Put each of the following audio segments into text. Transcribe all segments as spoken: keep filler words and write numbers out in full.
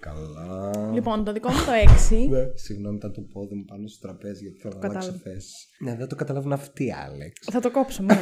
Καλά. Λοιπόν, το δικό μου το έξι. Ναι. Συγγνώμη, θα το πόδι μου πάνω στο τραπέζι γιατί θέλω να αλλάξω θέση. Ναι, δεν το καταλάβουν αυτοί, Άλεξ. Θα το κόψω μόνο.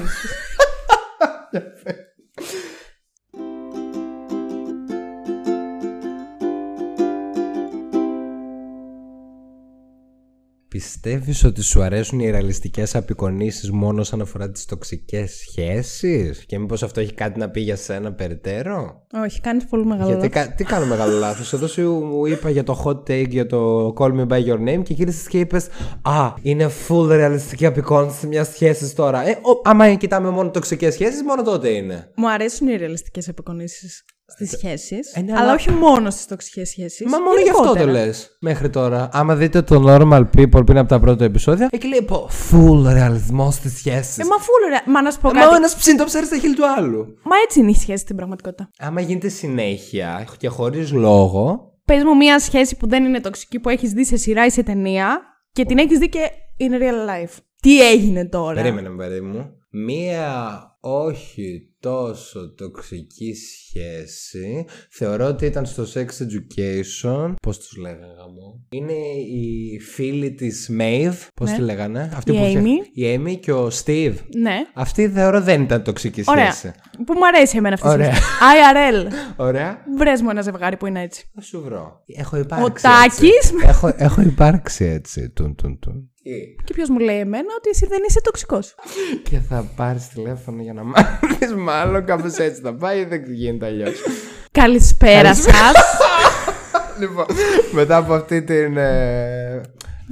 Πιστεύεις ότι σου αρέσουν οι ρεαλιστικές απεικονίσεις μόνο όσον αφορά τις τοξικές σχέσεις και μήπως αυτό έχει κάτι να πει για σένα περαιτέρω? Όχι, κάνεις πολύ μεγάλο γιατί, λάθος. Τι κάνω μεγάλο λάθος? Εδώ σου είπα για το hot take, για το call me by your name και γύρισες και είπες α, είναι full ρεαλιστική απεικόνιση μιας σχέσης τώρα. Ε, ο, άμα κοιτάμε μόνο τοξικές σχέσεις, μόνο τότε είναι. Μου αρέσουν οι ρεαλιστικές απεικονίσεις στις σχέσεις, ε, ναι, αλλά... αλλά όχι μόνο στις τοξικές σχέσεις. Μα μόνο γι' αυτό το λες μέχρι τώρα. Άμα δείτε το Normal People πριν από τα πρώτα επεισόδια, εκεί λέει πω full ρεαλισμό στις σχέσεις. Ε, μα full ρε, μα να σου πω κάτι. Ε, μα ο ένας ψήνει το ψάρι στα χείλη του άλλου. Μα έτσι είναι η σχέση στην πραγματικότητα. Άμα γίνεται συνέχεια και χωρίς λόγο. Πες μου μια σχέση που δεν είναι τοξική που έχεις δει σε σειρά ή σε ταινία και την έχεις δει και in real life. Τι έγινε τώρα? Περίμενε παιδί μου. Μία όχι τόσο τοξική σχέση. Θεωρώ ότι ήταν στο Sex Education. Πώς τους λέγανε γαμό? Είναι οι φίλοι της Maeve. Πώς ναι. τη λέγανε? Αυτή η, που Amy. Είχε... η Amy και ο Steve. Ναι. Αυτή θεωρώ δεν ήταν τοξική ωραία. Σχέση. Που μου αρέσει εμένα αυτή η σχέση. άι αρ ελ. Ωραία. Βρες μου ένα ζευγάρι που είναι έτσι. Θα σου βρω. Έχω υπάρξει. Ο Τάκης. Έχω, έχω υπάρξει έτσι. Τουν, τουν, τουν. Και ποιος μου λέει εμένα ότι εσύ δεν είσαι τοξικός. Και θα πάρεις τηλέφωνο για να μάθεις μάλλον. Κάπως έτσι θα πάει ή δεν γίνεται αλλιώς. Καλησπέρα σας. Λοιπόν, μετά από αυτή την ε,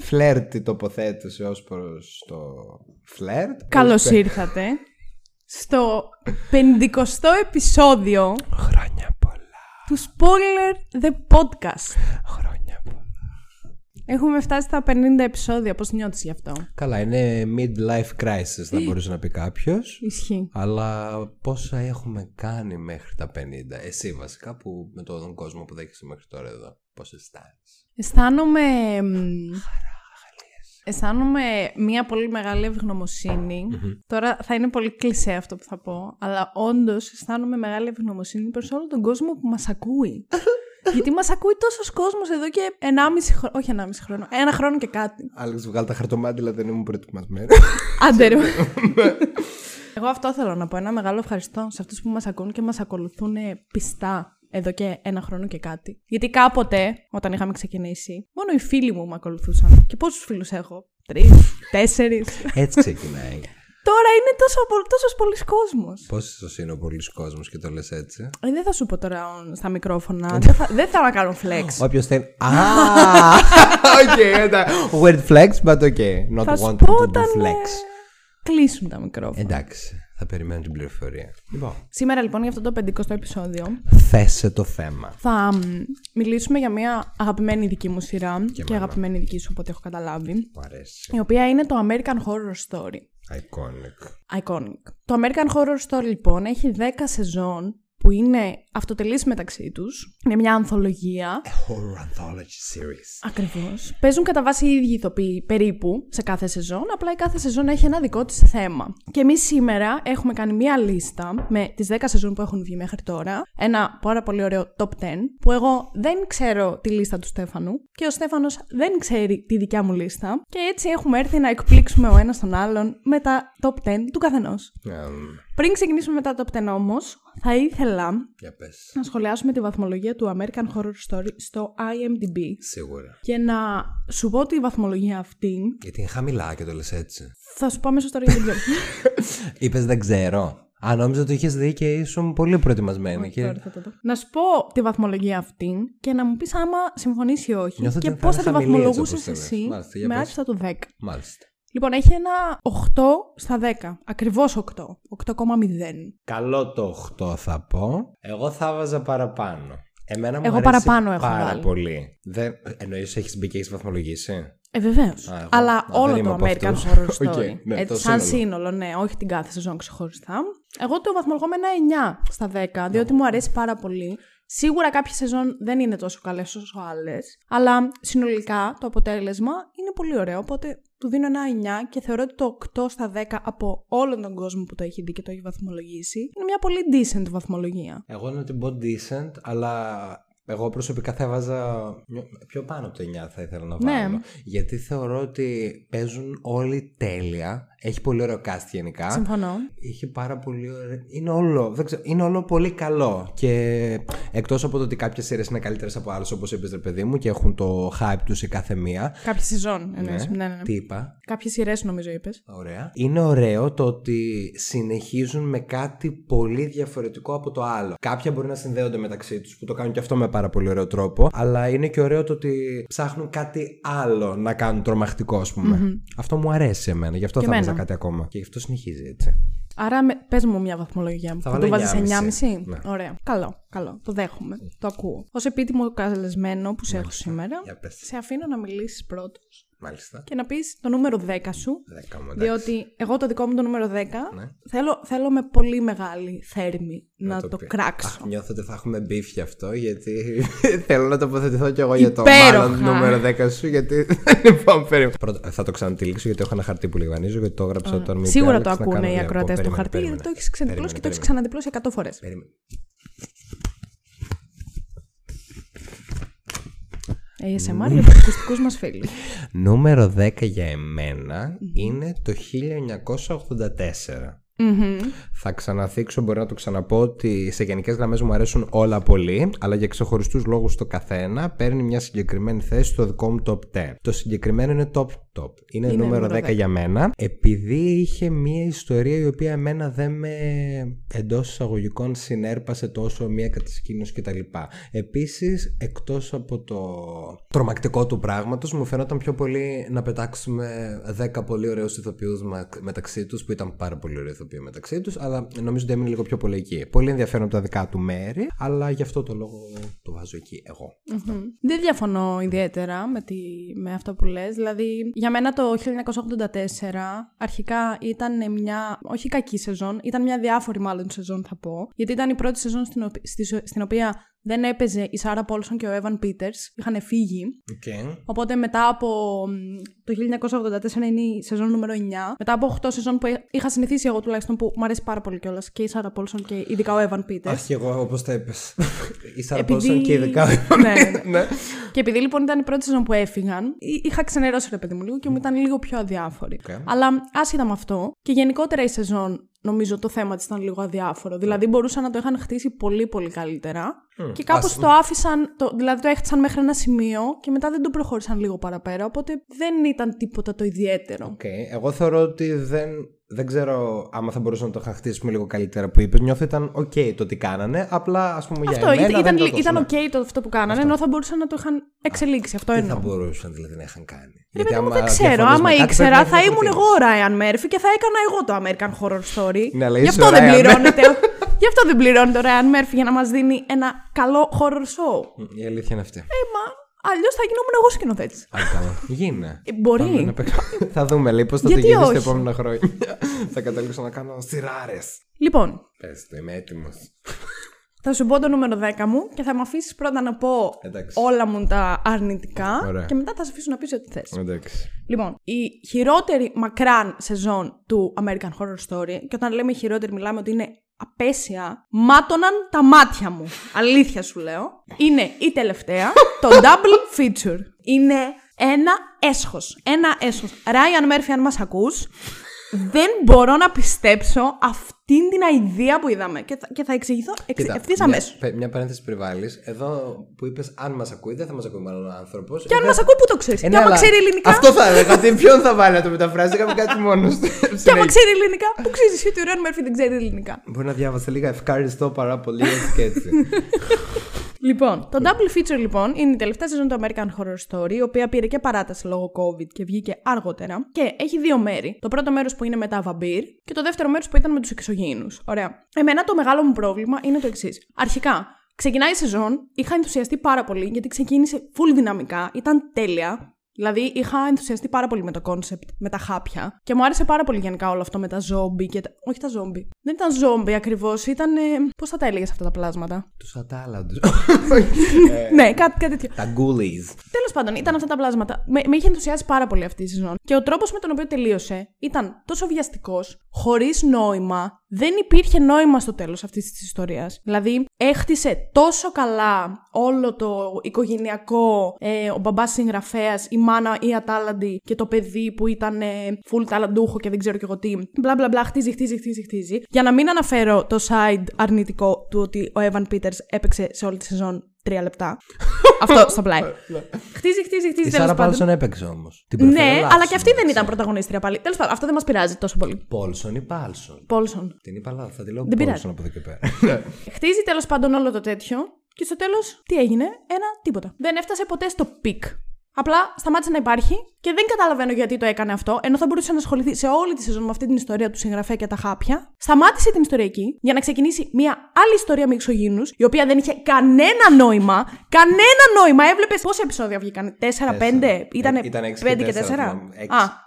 φλερτ τοποθέτηση ως προς το φλερτ. Καλώς ήρθατε στο πενηντικό επεισόδιο. Χρόνια πολλά. Του Spoiler The Podcast. Χρόνια πολλά. Έχουμε φτάσει στα πενήντα επεισόδια, πώς νιώθεις γι' αυτό? Καλά, είναι mid-life crisis θα μπορούσε να πει κάποιος. Ισχύει. Αλλά πόσα έχουμε κάνει μέχρι τα πενήντα? Εσύ βασικά που με τον κόσμο που δέχεσαι μέχρι τώρα εδώ, πώς αισθάνεσαι? Αισθάνομαι... Χαρά. Αισθάνομαι μια πολύ μεγάλη ευγνωμοσύνη. Mm-hmm. Τώρα θα είναι πολύ κλισέ αυτό που θα πω, αλλά όντως αισθάνομαι μεγάλη ευγνωμοσύνη προς όλο τον κόσμο που μας ακούει. Γιατί μας ακούει τόσος κόσμος εδώ και ενάμιση χρόνο. Όχι ενάμιση χρόνο, ένα χρόνο και κάτι. Άλεξ, βγάλε τα χαρτομάτιλα, δεν ήμουν προετοιμασμένη. Άντε ρε. Εγώ αυτό θέλω να πω. Ένα μεγάλο ευχαριστώ σε αυτούς που μας ακούν και μας ακολουθούν πιστά εδώ και ένα χρόνο και κάτι. Γιατί κάποτε, όταν είχαμε ξεκινήσει, μόνο οι φίλοι μου με ακολουθούσαν. Και πόσους φίλους έχω? Τρεις, τέσσερις. Έτσι ξεκινάει. Τώρα είναι τόσο πολλοί κόσμος. Πόσο είναι ο πολλοί κόσμος και το λες έτσι? Ε, δεν θα σου πω τώρα στα μικρόφωνα. δεν, θα, δεν θα κάνω flex. Όποιος θέλει. Α! Οκ, weird flex, but okay. Not wanted to do flex. Κλείσουν τα μικρόφωνα. Εντάξει, θα περιμένω την πληροφορία. Λοιπόν. Σήμερα λοιπόν για αυτό το πενηντικό επεισόδιο. Θέσε το θέμα. Θα μιλήσουμε για μια αγαπημένη δική μου σειρά και, και αγαπημένη δική σου, οπότε έχω καταλάβει. Μου αρέσει. Η οποία είναι το American Horror Story. Iconic. Iconic. Το American Horror Story λοιπόν έχει δέκα σεζόν που είναι αυτοτελείς μεταξύ τους. Είναι μια ανθολογία. A horror anthology series. Ακριβώς. Παίζουν κατά βάση οι ίδιοι ηθοποιοί περίπου σε κάθε σεζόν, απλά η κάθε σεζόν έχει ένα δικό της θέμα. Και εμείς σήμερα έχουμε κάνει μια λίστα με τις δέκα σεζόν που έχουν βγει μέχρι τώρα. Ένα πάρα πολύ ωραίο top δέκα, που εγώ δεν ξέρω τη λίστα του Στέφανου και ο Στέφανος δεν ξέρει τη δικιά μου λίστα. Και έτσι έχουμε έρθει να εκπλήξουμε ο ένας τον άλλον με τα top δέκα του καθενός. Um... Πριν ξεκινήσουμε με τα top δέκα όμως, θα ήθελα yeah, να σχολιάσουμε τη βαθμολογία του American Horror Story στο άι εμ ντι μπι. Σίγουρα. Και να σου πω τη βαθμολογία αυτή. Γιατί είναι χαμηλά και το λες έτσι. Θα σου πω αμέσως τώρα για την πιο. Είπες δεν ξέρω. Αν νόμιζα ότι είχες δει και ήσουν πολύ προετοιμασμένη. Και... Τώρα, θα το... Να σου πω τη βαθμολογία αυτή και να μου πεις άμα συμφωνείς ή όχι. Νιώθω και πώς θα τη βαθμολογούσες εσύ. Μάλιστα, με άριστα το δέκα. Μάλιστα. Λοιπόν, έχει ένα οκτώ στα δέκα. Ακριβώς οκτώ. οκτώ κόμμα μηδέν. Καλό το οκτώ θα πω. Εγώ θα βάζα παραπάνω. Εμένα μου Εγώ αρέσει παραπάνω έχω πάρα βάλει. πολύ. Δεν... Εννοείς έχεις μπει και έχεις βαθμολογήσει. Ε, βεβαίως. Α, εγώ... Αλλά Α, όλο το American Horror Story. Okay, ναι, έτσι, σαν σύνολο. σύνολο, ναι. Όχι την κάθε σεζόν ξεχωριστά. Εγώ το βαθμολογώ με ένα εννιά στα δέκα, διότι oh. μου αρέσει πάρα πολύ. Σίγουρα κάποιες σεζόν δεν είναι τόσο καλές όσο άλλες, αλλά συνολικά το αποτέλεσμα είναι πολύ ωραίο, οπότε του δίνω ένα εννιά και θεωρώ ότι το οκτώ στα δέκα από όλον τον κόσμο που το έχει δει και το έχει βαθμολογήσει είναι μια πολύ decent βαθμολογία. Εγώ να την πω decent, αλλά Εγώ προσωπικά θα έβαζα πιο πάνω από το εννιά, θα ήθελα να βάλω. Ναι. Γιατί θεωρώ ότι παίζουν όλοι τέλεια. Έχει πολύ ωραίο cast γενικά. Συμφωνώ. Είχε πάρα πολύ ωραίο. Είναι όλο, δεν ξέρω, είναι όλο πολύ καλό. Και εκτός από το ότι κάποιες σειρές είναι καλύτερες από άλλες, όπως είπες, ρε παιδί μου, και έχουν το hype τους σε κάθε μία. Κάποιες σεζόν. Ναι. Ναι, ναι. Τι είπα. Κάποιες σειρές, νομίζω, είπες. Ωραία. Είναι ωραίο το ότι συνεχίζουν με κάτι πολύ διαφορετικό από το άλλο. Κάποια μπορεί να συνδέονται μεταξύ τους, που το κάνουν και αυτό με πάρα πολύ ωραίο τρόπο. Αλλά είναι και ωραίο το ότι ψάχνουν κάτι άλλο να κάνουν τρομακτικό, ας πούμε. Mm-hmm. Αυτό μου αρέσει εμένα. Γι' αυτό και θα έβαζα κάτι ακόμα. Και γι' αυτό συνεχίζει έτσι. Άρα πες μου μια βαθμολογία. Θα, θα το βάζεις εννιά κόμμα πέντε. Ναι. Ωραία. Καλό, καλό. Το δέχομαι. Mm. Το ακούω. Ως επίτιμο καλεσμένο που σε έχω σήμερα, σε αφήνω να μιλήσεις πρώτος. Μάλιστα. Και να πεις το νούμερο δέκα σου. δέκα μου, διότι εγώ το δικό μου το νούμερο δέκα, ναι, θέλω, θέλω με πολύ μεγάλη θέρμη να, να το, το κράξω. Αχ, νιώθω ότι θα έχουμε μπιφ γι' αυτό, γιατί θέλω να τοποθετηθώ κι εγώ υπέροχα για το μάλλον νούμερο δέκα σου, γιατί λοιπόν, περίμενε. Πρώτα, θα το ξανατυλίξω, γιατί έχω ένα χαρτί που λιγανίζω, γιατί το έγραψα mm. τώρα. Σίγουρα το ακούνε οι ακροατές το χαρτί, γιατί το έχεις ξεντυπλώσει και το έχεις ξαναδιπλώσει εκατό φορές. έι ες εμ αρ για τους ακουστικούς μας φίλους. Νούμερο δέκα για εμένα mm-hmm. είναι το χίλια εννιακόσια ογδόντα τέσσερα. Mm-hmm. Θα ξαναθίξω, μπορώ να το ξαναπώ, ότι σε γενικές γραμμές μου αρέσουν όλα πολύ, αλλά για ξεχωριστούς λόγους το καθένα παίρνει μια συγκεκριμένη θέση στο δικό μου top δέκα. Το συγκεκριμένο είναι top top. Είναι, είναι νούμερο δέκα, δέκα για μένα, επειδή είχε μια ιστορία η οποία εμένα δεν με, εντός εισαγωγικών, συνέρπασε τόσο, μια κατασκήνωση κτλ. Επίσης, εκτός από το τρομακτικό του πράγματος, μου φαινόταν πιο πολύ να πετάξουμε δέκα πολύ ωραίους ηθοποιούς μεταξύ τους, που ήταν πάρα πολύ ωραίοι μεταξύ τους, αλλά νομίζω ότι έμεινε λίγο πιο πολύ εκεί. Πολύ ενδιαφέρον από τα δικά του μέρη, αλλά γι' αυτό το λόγο το βάζω εκεί εγώ. Mm-hmm. Δεν διαφωνώ ιδιαίτερα με, τη... με αυτό που λες. Δηλαδή, για μένα το χίλια εννιακόσια ογδόντα τέσσερα αρχικά ήταν μια, όχι κακή σεζόν, ήταν μια διάφορη μάλλον σεζόν, θα πω, γιατί ήταν η πρώτη σεζόν στην, ο... στην οποία δεν έπαιζε η Sarah Paulson και ο Evan Peters, είχαν φύγει. Okay. Οπότε μετά από το χίλια εννιακόσια ογδόντα τέσσερα είναι η σεζόν νούμερο εννιά. Μετά από οκτώ σεζόν που είχα συνηθίσει εγώ, τουλάχιστον, που μου αρέσει πάρα πολύ κιόλας, και η Sarah Paulson και ειδικά ο Evan Peters. Αχ, και εγώ όπως τα είπες. Η Sarah επειδή... Paulson και ειδικά ο Evan. Ναι, ναι, ναι. Και επειδή λοιπόν ήταν η πρώτη σεζόν που έφυγαν, είχα ξενερώσει, ρε παιδί μου, λίγο και μου ήταν λίγο πιο αδιάφορη. Okay. Αλλά άσχετα με αυτό, και γενικότερα η σεζόν, νομίζω το θέμα της ήταν λίγο αδιάφορο. Δηλαδή μπορούσαν να το είχαν χτίσει πολύ πολύ καλύτερα mm, και κάπως ας... το άφησαν, το, δηλαδή το έχτισαν μέχρι ένα σημείο και μετά δεν το προχώρησαν λίγο παραπέρα, οπότε δεν ήταν τίποτα το ιδιαίτερο. Okay. Εγώ θεωρώ ότι δεν... Δεν ξέρω άμα θα μπορούσαμε να το χαχτίσουμε λίγο καλύτερα που είπες. Νιώθω ήταν ok το τι κάνανε. Απλά, ας πούμε, για αυτό, εμένα ήταν, δεν το ήταν ok το αυτό που κάνανε, αυτό, ενώ θα μπορούσαν να το είχαν εξελίξει. Α, αυτό εννοώ. Δεν θα μπορούσαν δηλαδή να είχαν κάνει. Γιατί παιδί, άμα δεν ξέρω. Άμα ήξερα, θα, θα ήμουν εγώ ο Ryan Murphy και θα έκανα εγώ το American Horror Story. Ναι, αλλά γι' αυτό δεν πληρώνεται. Γι' αυτό δεν πληρώνεται ο Ryan Murphy για να μας δίνει ένα καλό horror show. Η αλήθεια είναι αυτή. Έμα. Αλλιώς θα γινόμουν εγώ σκηνοθέτης. Αν καλά. Γίνε. Μπορεί. Θα δούμε λίγο πώς θα το γίνει στα επόμενα χρόνια. Θα καταλήξω να κάνω σειράρες. Λοιπόν. Πες το, είμαι έτοιμος. Θα σου πω το νούμερο δέκα μου και θα με αφήσεις πρώτα να πω όλα μου τα αρνητικά. Ωραία. Και μετά θα σε αφήσω να πεις ό,τι θες. Εντάξει. Λοιπόν, η χειρότερη μακράν σεζόν του American Horror Story, και όταν λέμε χειρότερη μιλάμε ότι είναι απέσια, μάτωναν τα μάτια μου. Αλήθεια σου λέω. Είναι η τελευταία, το double feature. Είναι ένα έσχος. Ένα έσχος. Ryan Murphy, αν μας ακούς, δεν μπορώ να πιστέψω αυτήν την αηδία που είδαμε. Και θα, και θα εξηγηθώ ευθύς αμέσως. Μια, μια παρένθεση περιβάλλεις. Εδώ που είπες, αν μας ακούει, δεν θα μας ακούει μάλλον ο άνθρωπος. Και αν δεν... μας ακούει, πού το ξέρεις. Ε, ναι, και άμα αλλά... ξέρει ελληνικά. Αυτό θα έλεγα. Ποιον θα βάλει να το μεταφράσει, έκαμε κάτι μόνος. Και άμα ξέρει ελληνικά, πού ξέρεις ότι ο Ryan Murphy δεν ξέρει ελληνικά. Μπορεί να διάβασε λίγα ευχάριστο παρά πολύ και έτσι. Λοιπόν, το double feature λοιπόν είναι η τελευταία σεζόν του American Horror Story, η οποία πήρε και παράταση λόγω COVID και βγήκε αργότερα. Και έχει δύο μέρη. Το πρώτο μέρος που είναι με τα βαμπύρ και το δεύτερο μέρος που ήταν με τους εξωγήινους. Ωραία. Εμένα το μεγάλο μου πρόβλημα είναι το εξής. Αρχικά, ξεκινάει η σεζόν, είχα ενθουσιαστεί πάρα πολύ γιατί ξεκίνησε full δυναμικά, ήταν τέλεια. Δηλαδή, είχα ενθουσιαστεί πάρα πολύ με το κόνσεπτ, με τα χάπια. Και μου άρεσε πάρα πολύ γενικά όλο αυτό με τα ζόμπι και τα... Όχι τα ζόμπι. Δεν ήταν ζόμπι ακριβώς, ήταν. Ε... Πώς θα τα έλεγες αυτά τα πλάσματα. Τους ατάλαντους. Ναι, κάτι τέτοιο. Τα γκούλιζ. Τέλος πάντων, ήταν αυτά τα πλάσματα. Με, με είχε ενθουσιάσει πάρα πολύ αυτή η σεζόν. Και ο τρόπος με τον οποίο τελείωσε ήταν τόσο βιαστικός, χωρίς νόημα. Δεν υπήρχε νόημα στο τέλος αυτής της ιστορίας. Δηλαδή, έχτισε τόσο καλά όλο το οικογενειακό, ε, ο μπαμπάς συγγραφέας, η μάνα η ατάλαντη και το παιδί που ήταν ε, full ταλαντούχο και δεν ξέρω κι εγώ τι. Μπλα μπλα μπλα, χτίζει, χτίζει, χτίζει, χτίζει. Για να μην αναφέρω το side αρνητικό του ότι ο Evan Peters έπαιξε σε όλη τη σεζόν τρία λεπτά. Αυτό στο πλάι. Χτίζει, χτίζει, χτίζει. Η Σάρα Πάλσον έπαιξε όμως. Ναι, αλλά και αυτή δεν ήταν πρωταγωνίστρια πάλι. Τέλος πάντων, αυτό δεν μας πειράζει τόσο πολύ. Πάλσον ή Πάλσον. Πάλσον. Την είπα λάθος, θα τη λέω Πάλσον από εδώ και πέρα. Χτίζει τέλος πάντων όλο το τέτοιο και στο τέλος τι έγινε? Ένα τίποτα. Δεν έφτασε ποτέ στο πικ. Απλά σταμάτησε να υπάρχει και δεν καταλαβαίνω γιατί το έκανε αυτό, ενώ θα μπορούσε να ασχοληθεί σε όλη τη σεζόν με αυτή την ιστορία του συγγραφέα και τα χάπια. Σταμάτησε την ιστορία εκεί για να ξεκινήσει μια άλλη ιστορία με εξωγήινους, η οποία δεν είχε κανένα νόημα. Κανένα νόημα! Έβλεπες πόσα επεισόδια βγήκαν, τέσσερα, πέντε, ήταν πέντε και τέσσερα.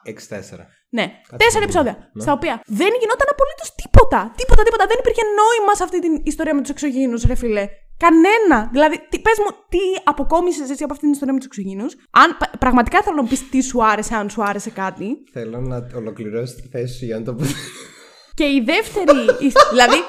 έξι τέσσερα. Ναι, τέσσερα επεισόδια. Στα οποία δεν γινόταν απολύτως τίποτα. Τίποτα, τίποτα. Δεν υπήρχε νόημα σε αυτή την ιστορία με τους εξωγήινους, ρε φίλε. Κανένα! Δηλαδή, τι, πες μου, τι αποκόμισες εσύ από αυτήν την ιστορία με τους εξωγήινους. Αν πραγματικά θέλω να πεις τι σου άρεσε, αν σου άρεσε κάτι. Θέλω να ολοκληρώσεις τη θέση σου για να το πω. Και η δεύτερη. Δηλαδή,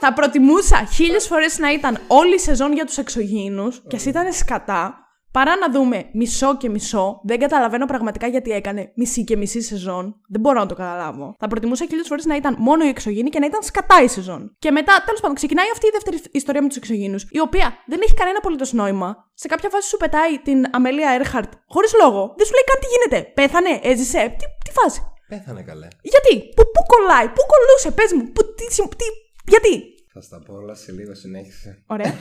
θα προτιμούσα χίλιες φορές να ήταν όλη η σεζόν για τους εξωγήινους και εσύ ήταν σκατά. Παρά να δούμε μισό και μισό, δεν καταλαβαίνω πραγματικά γιατί έκανε μισή και μισή σεζόν. Δεν μπορώ να το καταλάβω. Θα προτιμούσα χίλιες φορές να ήταν μόνο η εξωγήινη και να ήταν σκατά η σεζόν. Και μετά, τέλος πάντων, ξεκινάει αυτή η δεύτερη ιστορία με τους εξωγήινους, η οποία δεν έχει κανένα απολύτως νόημα. Σε κάποια φάση σου πετάει την Amelia Earhart χωρίς λόγο. Δεν σου λέει καν τι γίνεται. Πέθανε, έζησε. Τι, τι φάση. Πέθανε καλέ. Γιατί, πού, πού κολλάει, πού κολλούσε, πες μου, πού, τι, τι, γιατί. Θα στα πω όλα σε λίγο, συνέχισε. Ωραία.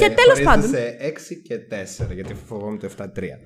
Και ναι, τέλος πάντων. Σε έξι και τέσσερα, γιατί φοβόμαι το επτά τρία.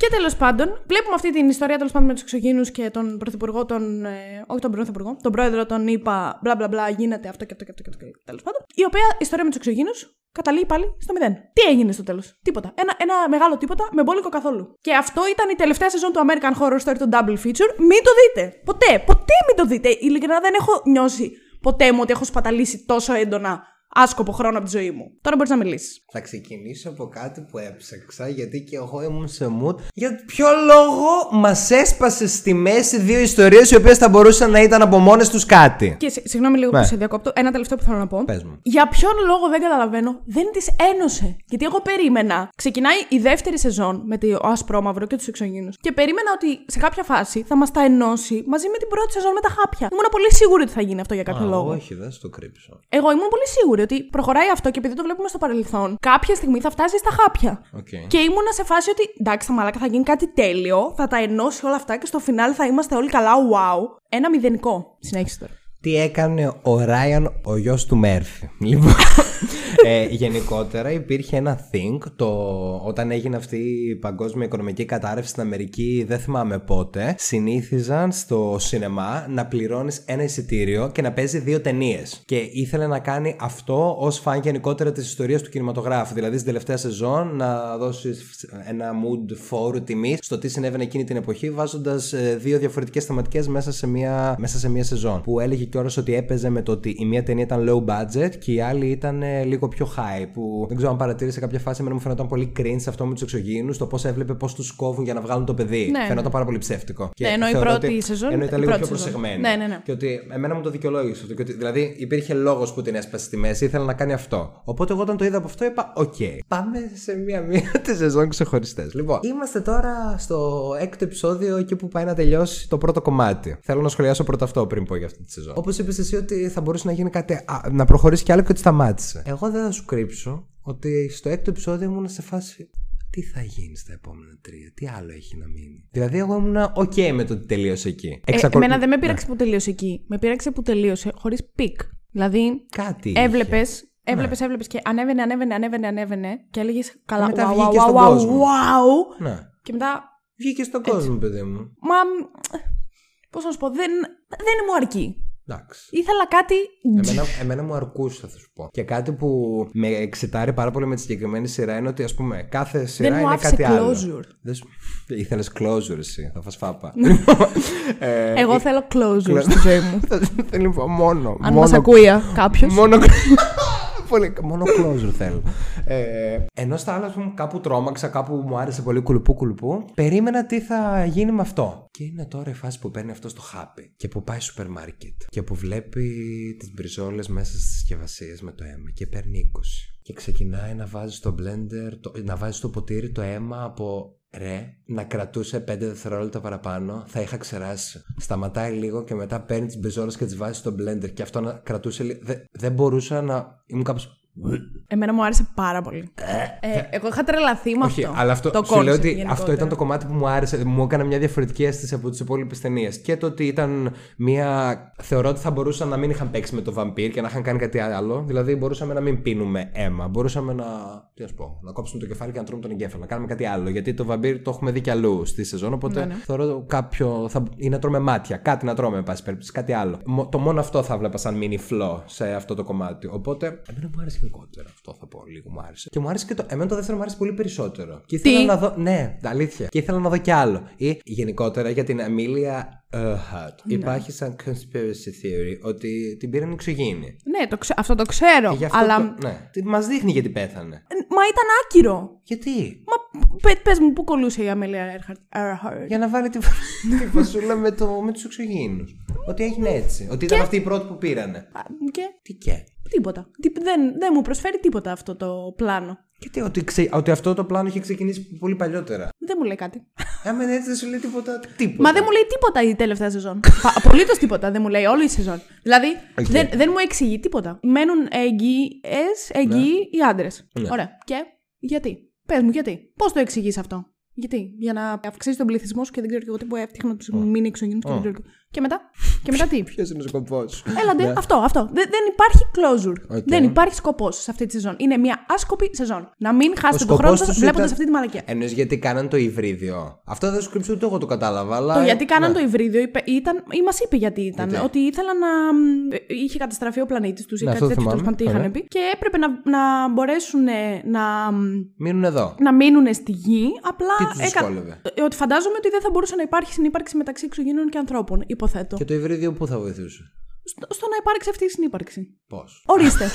Και τέλος πάντων, βλέπουμε αυτή την ιστορία τέλος πάντων με τους εξωγήινους και τον πρωθυπουργό, τον. Ε, όχι τον πρωθυπουργό, τον πρόεδρο, τον είπα μπλα μπλα μπλα, γίνεται αυτό και αυτό και αυτό. Και αυτό και, τέλος πάντων. Η οποία η ιστορία με τους εξωγήινους καταλήγει πάλι στο μηδέν. Τι έγινε στο τέλος? Τίποτα. Ένα, ένα μεγάλο τίποτα με μπόλικο καθόλου. Και αυτό ήταν η τελευταία σεζόν του American Horror Story, το Double Feature. Μην το δείτε. Ποτέ, ποτέ μην το δείτε. Ειλικρινά δεν έχω νιώσει ποτέ μου ότι έχω σπαταλήσει τόσο έντονα άσκοπο χρόνο από τη ζωή μου. Τώρα μπορείς να μιλήσεις. Θα ξεκινήσω από κάτι που έψαξα, γιατί και εγώ ήμουν σε mood. Για ποιο λόγο μας έσπασε στη μέση δύο ιστορίες οι οποίες θα μπορούσαν να ήταν από μόνες τους κάτι. Και συγγνώμη λίγο ναι. που σε διακόπτω. Ένα τελευταίο που θέλω να πω. Πες μου. Για ποιον λόγο δεν καταλαβαίνω, δεν τις ένωσε. Γιατί εγώ περίμενα. Ξεκινάει η δεύτερη σεζόν με το ασπρόμαυρο και τους εξωγήινους. Και περίμενα ότι σε κάποια φάση θα μας τα ενώσει μαζί με την πρώτη σεζόν με τα χάπια. Ήμουν πολύ σίγουρη ότι θα γίνει αυτό για κάποιο Α, λόγο. Όχι, δεν το κρύψω. Εγώ ήμουν πολύ σίγουρη ότι προχωράει αυτό και επειδή το βλέπουμε στο παρελθόν, κάποια στιγμή θα φτάσει στα χάπια. Okay. Και ήμουνα σε φάση ότι εντάξει, τα μαλάκα θα γίνει κάτι τέλειο, θα τα ενώσει όλα αυτά και στο φινάλ θα είμαστε όλοι καλά. Wow. Ένα μηδενικό. Συνέχισε τώρα. Τι έκανε ο Ράιαν, ο γιος του Μέρφυ. Λοιπόν. ε, γενικότερα υπήρχε ένα think το, όταν έγινε αυτή η παγκόσμια οικονομική κατάρρευση στην Αμερική, δεν θυμάμαι πότε, συνήθιζαν στο σινεμά να πληρώνεις ένα εισιτήριο και να παίζει δύο ταινίες. Και ήθελε να κάνει αυτό ως φαν γενικότερα της ιστορίας του κινηματογράφου. Δηλαδή στην τελευταία σεζόν να δώσεις ένα mood for τιμή στο τι συνέβαινε εκείνη την εποχή, βάζοντας δύο διαφορετικές θεματικές μέσα σε μία, μέσα σε μία σεζόν. Που έλεγε κιόλας ότι έπαιζε με το ότι η μία ταινία ήταν low budget και η άλλη ήταν λίγο πιο high, που δεν ξέρω αν παρατήρησε κάποια φάση. Εμένα μου φαίνονταν πολύ cringe αυτό με τους εξωγήινους, το πώς έβλεπε πώς τους κόβουν για να βγάλουν το παιδί. Ναι, φαίνονταν ναι. πάρα πολύ ψεύτικο. Και ναι, ενώ η πρώτη ότι, σεζόν. Ενώ ήταν λίγο πιο προσεγμένη. Ναι, ναι, ναι. Και ότι εμένα μου το δικαιολόγησε αυτό. Δηλαδή υπήρχε λόγος που την έσπασε στη μέση, ήθελα να κάνει αυτό. Οπότε εγώ όταν το είδα από αυτό είπα: Οκ, okay, πάμε σε μία-μία τη σεζόν ξεχωριστές. Λοιπόν, είμαστε τώρα στο έκτο επεισόδιο, εκεί που πάει να τελειώσει το πρώτο κομμάτι. Θέλω να σχολιάσω πρώτα αυτό πριν πω για αυτή τη σεζόν. Όπως είπες εσύ ότι θα μπορούσε να γίνει κάτι, α, να προχωρήσει κι άλλο και ότι σταμάτησε. Εγώ δεν θα σου κρύψω ότι στο έκτο επεισόδιο ήμουν σε φάση τι θα γίνει στα επόμενα τρία, τι άλλο έχει να μείνει. Δηλαδή, εγώ ήμουνα οκ okay με το ότι τελείωσε εκεί. Εξακολου... Ε, εμένα δεν με πείραξε ναι. που τελείωσε εκεί. Με πείραξε που τελείωσε χωρίς πικ. Δηλαδή, κάτι έβλεπες. Έβλεπες, ναι. έβλεπες και ανέβαινε, ανέβαινε, ανέβαινε, ανέβαινε και έλεγες καλά. Και μετά wow, βγήκε wow, στον wow, κόσμο. Wow. Ναι. Και μετά βγήκε στον έτσι. κόσμο, παιδί μου. Μα. Πώς να σου πω, δεν, δεν μου αρκεί. Εντάξει. Ήθελα κάτι. Εμένα, εμένα μου αρκούσε, θα σου πω. Και κάτι που με εξετάρει πάρα πολύ με τη συγκεκριμένη σειρά είναι ότι, ας πούμε, κάθε σειρά δεν είναι κάτι closure. άλλο. Δεν μου closure. Ήθελες closure, εσύ. Θα φας φάπα. ε, Εγώ θέλω closure στη ζωή μου. Θέλω μόνο. Αν μας ακούει κάποιος. Μόνο. πολύ. Μόνο closure θέλω. Ε, ενώ στα άλλα πούμε, κάπου τρόμαξα, κάπου μου άρεσε πολύ κουλουπού κουλουπού. Περίμενα τι θα γίνει με αυτό. Και είναι τώρα η φάση που παίρνει αυτό στο χάπι και που πάει στο σούπερ μάρκετ και που βλέπει τις μπριζόλες μέσα στις συσκευασίες με το αίμα και παίρνει είκοσι. Και ξεκινάει να βάζει στο blender, το, να βάζει στο ποτήρι το αίμα από... Ρε, να κρατούσε πέντε δευτερόλεπτα παραπάνω, θα είχα ξεράσει. Σταματάει λίγο και μετά παίρνει τις μπεζόλες και τις βάζει στο blender. Και αυτό να κρατούσε λίγο. Δε, δεν μπορούσα να. Ήμουν κάπως. Εμένα μου άρεσε πάρα πολύ. Ε, ε, εγώ είχα τρελαθεί με αυτό. Αλλά αυτό, το σου λέω ότι γενικότερα. Αυτό ήταν το κομμάτι που μου άρεσε. Μου έκανε μια διαφορετική αίσθηση από τις υπόλοιπες ταινίες. Και το ότι ήταν μια. Θεωρώ ότι θα μπορούσαν να μην είχαν παίξει με το βαμπύρ και να είχαν κάνει κάτι άλλο. Δηλαδή, μπορούσαμε να μην πίνουμε αίμα. Μπορούσαμε να. Τι να σου πω, να κόψουμε το κεφάλι και να τρώμε τον εγκέφαλο. Να κάνουμε κάτι άλλο. Γιατί το βαμπύρ το έχουμε δει κι αλλού στη σεζόν. Οπότε ναι, ναι. Θεωρώ κάποιο. Θα... ή να τρώμε μάτια. Κάτι να τρώμε, εν πάση περιπτώσει. Κάτι άλλο. Το μόνο αυτό θα βλέπα σαν mini flow σε αυτό το κομμάτι. Οπότε. Εμένα μου άρεσε. Αυτό θα πω, λίγο μου άρεσε. Και μου άρεσε και το. Εμένα το δεύτερο μου άρεσε πολύ περισσότερο. Και ήθελα Τι? να δω. Ναι, αλήθεια. Και ήθελα να δω κι άλλο. Ή γενικότερα για την Αμίλια Earhart. Ναι. Υπάρχει σαν conspiracy theory ότι την πήραν εξωγήινη. Ναι, το ξε... αυτό το ξέρω. Αυτό αλλά. Το... Ναι. Μας δείχνει γιατί πέθανε. Μα ήταν άκυρο. Γιατί? Μα πες μου, πού κολούσε η Αμίλια Earhart? Για να βάλει τη, τη φασούλα με, το... με τους εξωγήινους. Ότι έγινε έτσι. Ότι ήταν και... αυτή η πρώτη που πήρανε. Και... Τι και. Τίποτα. Δεν, δεν μου προσφέρει τίποτα αυτό το πλάνο. Γιατί ότι, ξε, ότι αυτό το πλάνο είχε ξεκινήσει πολύ παλιότερα. Δεν μου λέει κάτι. Άμα έτσι δεν σου λέει τίποτα, τίποτα. Μα δεν μου λέει τίποτα η τελευταία σεζόν. Απολύτως τίποτα. Δεν μου λέει όλη η σεζόν. Δηλαδή okay. δεν, δεν μου εξηγεί τίποτα. Μένουν εγγύες, εγγύοι οι άντρες. Ναι. Ωραία. Και γιατί. Πες μου γιατί. Πώς το εξηγείς αυτό. Γιατί, για να αυξήσει τον πληθυσμό σου και δεν ξέρω και εγώ τι που έφτιαχνα του oh. μήνε εξωγήνου και oh. δεν ξέρω. Και μετά, και μετά τι. Ποιος είναι ο σκοπός? Έλατε, yeah. αυτό, αυτό. Δεν, δεν υπάρχει closure. Okay. Δεν υπάρχει σκοπός σε αυτή τη σεζόν. Είναι μια άσκοπη σεζόν. Να μην χάσετε τον χρόνο σας βλέποντας ήταν... αυτή τη μαλακία. Εννοείς γιατί κάναν το υβρίδιο. Αυτό δεν σου κρύψω ούτε εγώ το κατάλαβα. Αλλά... Το γιατί κάναν yeah. το υβρίδιο ήταν, ή μας είπε γιατί ήταν. Okay. Ότι ήθελαν να. Είχε καταστραφεί ο πλανήτης τους ή κάτι τέτοιο τέλος πάντων. Τι είχαν πει. Και έπρεπε να μπορέσουν να μείνουν στη γη απλά. Έκα... Ότι φαντάζομαι ότι δεν θα μπορούσε να υπάρχει συνύπαρξη μεταξύ εξωγήνων και ανθρώπων, υποθέτω. Και το υβρίδιο πού θα βοηθούσε? Στο, στο να υπάρξει αυτή η συνύπαρξη. Πώς? Ορίστε.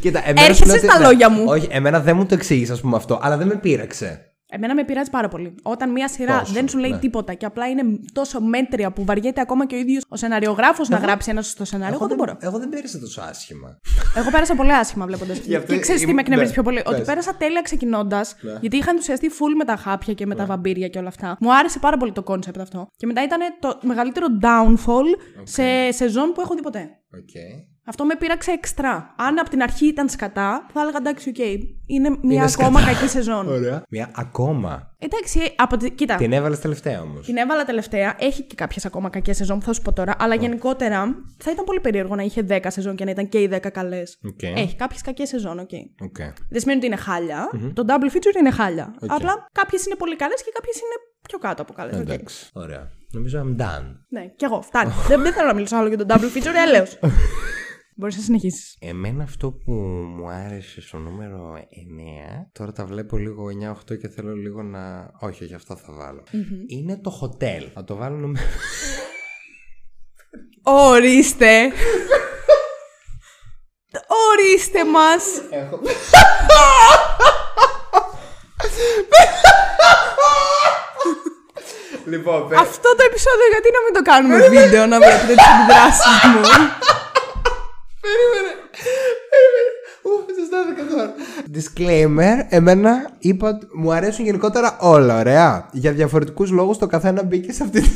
Κοίτα, έρχεσαι ότι... στα ναι, λόγια μου. Όχι, εμένα δεν μου το εξήγησε, ας πούμε, αυτό, αλλά δεν με πείραξε. Εμένα με πειράζει πάρα πολύ. Όταν μια σειρά τόσο, δεν σου λέει ναι. τίποτα και απλά είναι τόσο μέτρια που βαριέται ακόμα και ο ίδιος ο σεναριογράφος εγώ... να γράψει ένα σωστό σενάριο, εγώ, εγώ δεν μπορώ. Εγώ δεν πέρασα τόσο άσχημα. Εγώ πέρασα πολύ άσχημα βλέποντας. Και ξέρεις τι με εκνευρίζει πιο πολύ? Ότι πέρασα τέλεια ξεκινώντας, γιατί είχα ενθουσιαστεί full με τα χάπια και με τα βαμπύρια και όλα αυτά. Μου άρεσε πάρα πολύ το κόνσεπτ αυτό. Και μετά ήταν το μεγαλύτερο downfall σε σεζόν που έχω δει ποτέ. Αυτό με πείραξε εξτρά. Αν από την αρχή ήταν σκατά, θα έλεγα εντάξει, okay, είναι μια είναι ακόμα σκατά. Κακή σεζόν. Ωραία. Μια ακόμα. Εντάξει, από τη... κοίτα. Την έβαλε τελευταία όμως. Την έβαλα τελευταία. Έχει και κάποιες ακόμα κακές σεζόν που θα σου πω τώρα. Αλλά oh. γενικότερα θα ήταν πολύ περίεργο να είχε δέκα σεζόν και να ήταν και οι δέκα καλές. Okay. Έχει κάποιες κακές σεζόν, οκ. Okay. Okay. Δεν σημαίνει ότι είναι χάλια. Mm-hmm. Το double feature είναι χάλια. Okay. Απλά κάποιες είναι πολύ καλές και κάποιες είναι πιο κάτω από καλές. Εντάξει. Okay. Ωραία. Νομίζω I'm done. Ναι, κι εγώ. Φτάνει. δεν, δεν θέλω να μιλήσω άλλο για το double feature, έλεος. Μπορείς να συνεχίσεις. Εμένα αυτό που μου άρεσε στο νούμερο εννέα, τώρα τα βλέπω λίγο εννιά οκτώ και θέλω λίγο να... Όχι, όχι, αυτό θα βάλω. Mm-hmm. Είναι το hotel. Θα το βάλω νούμερο... Ορίστε! Ορίστε μας! Έχω... Λοιπόν, παι... Αυτό το επεισόδιο γιατί να μην το κάνουμε βίντεο να βλέπετε τις αντιδράσεις μου. Περίμενε. Περίμενε. Ουφ, ζεστάθηκα τώρα. Disclaimer, εμένα είπα μου αρέσουν γενικότερα όλα, ωραία. Για διαφορετικούς λόγους το καθένα μπήκε σε αυτή τη...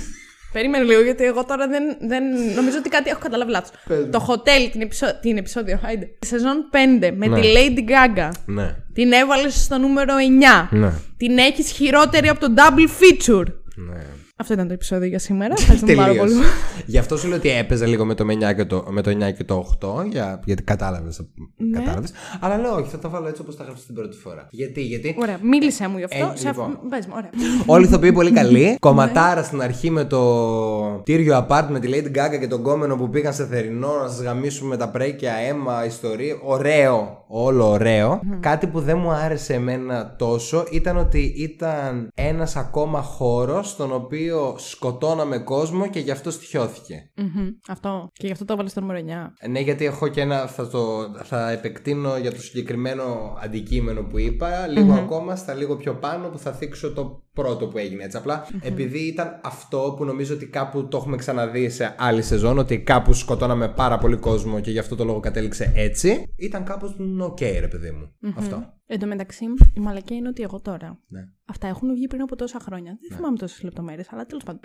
Περίμενε λίγο γιατί εγώ τώρα δεν, δεν νομίζω ότι κάτι έχω καταλάβει λάθος. Το hotel, την, επεισο... την επεισόδιο, Χάιντε. Τη σεζόν πέντε με ναι. τη Lady Gaga. Ναι. Την έβαλες στο νούμερο εννιά. Ναι. Την έχεις χειρότερη από το double feature. Ναι. Αυτό ήταν το επεισόδιο για σήμερα. Ευχαριστούμε πάρα πολύ. Γι' αυτό σου λέω ότι έπαιζε λίγο με το εννιά και το, με το, εννιά και το οκτώ, για, γιατί κατάλαβες, ναι. κατάλαβες. Αλλά λέω, όχι, θα τα βάλω έτσι όπως τα γράψα την πρώτη φορά. Γιατί, γιατί. Ωραία, μίλησέ μου γι' αυτό. Ε, σε λοιπόν. αφ... Πες μου, ωραία. Όλοι θα πει πολύ καλή. Κομματάρα στην αρχή με το τύριο apart με τη Lady Gaga και τον κόμενο που πήγαν σε θερινό να σας γαμίσουμε με τα πρέκια, αίμα, ιστορία. Ωραίο, όλο ωραίο. Mm. Κάτι που δεν μου άρεσε εμένα τόσο ήταν ότι ήταν ένας ακόμα χώρος στον οποίο οποίο σκοτώναμε κόσμο και γι' αυτό στοιχιώθηκε. Mm-hmm. Αυτό. Και γι' αυτό το έβαλε στο νούμερο εννιά. Ναι, γιατί έχω και ένα. Θα, το, θα επεκτείνω για το συγκεκριμένο αντικείμενο που είπα. Λίγο mm-hmm. ακόμα, στα λίγο πιο πάνω, που θα θίξω το πρώτο που έγινε. Έτσι απλά. Mm-hmm. Επειδή ήταν αυτό που νομίζω ότι κάπου το έχουμε ξαναδεί σε άλλη σεζόν, ότι κάπου σκοτώναμε πάρα πολύ κόσμο και γι' αυτό το λόγο κατέληξε έτσι. Ήταν κάπως οκ, okay, ρε παιδί μου. Mm-hmm. Αυτό. Εν τω μεταξύ, η μαλακία είναι ότι εγώ τώρα. Ναι. Αυτά έχουν βγει πριν από τόσα χρόνια. Δεν ναι. θυμάμαι τόσες λεπτομέρειες, αλλά τέλος πάντων.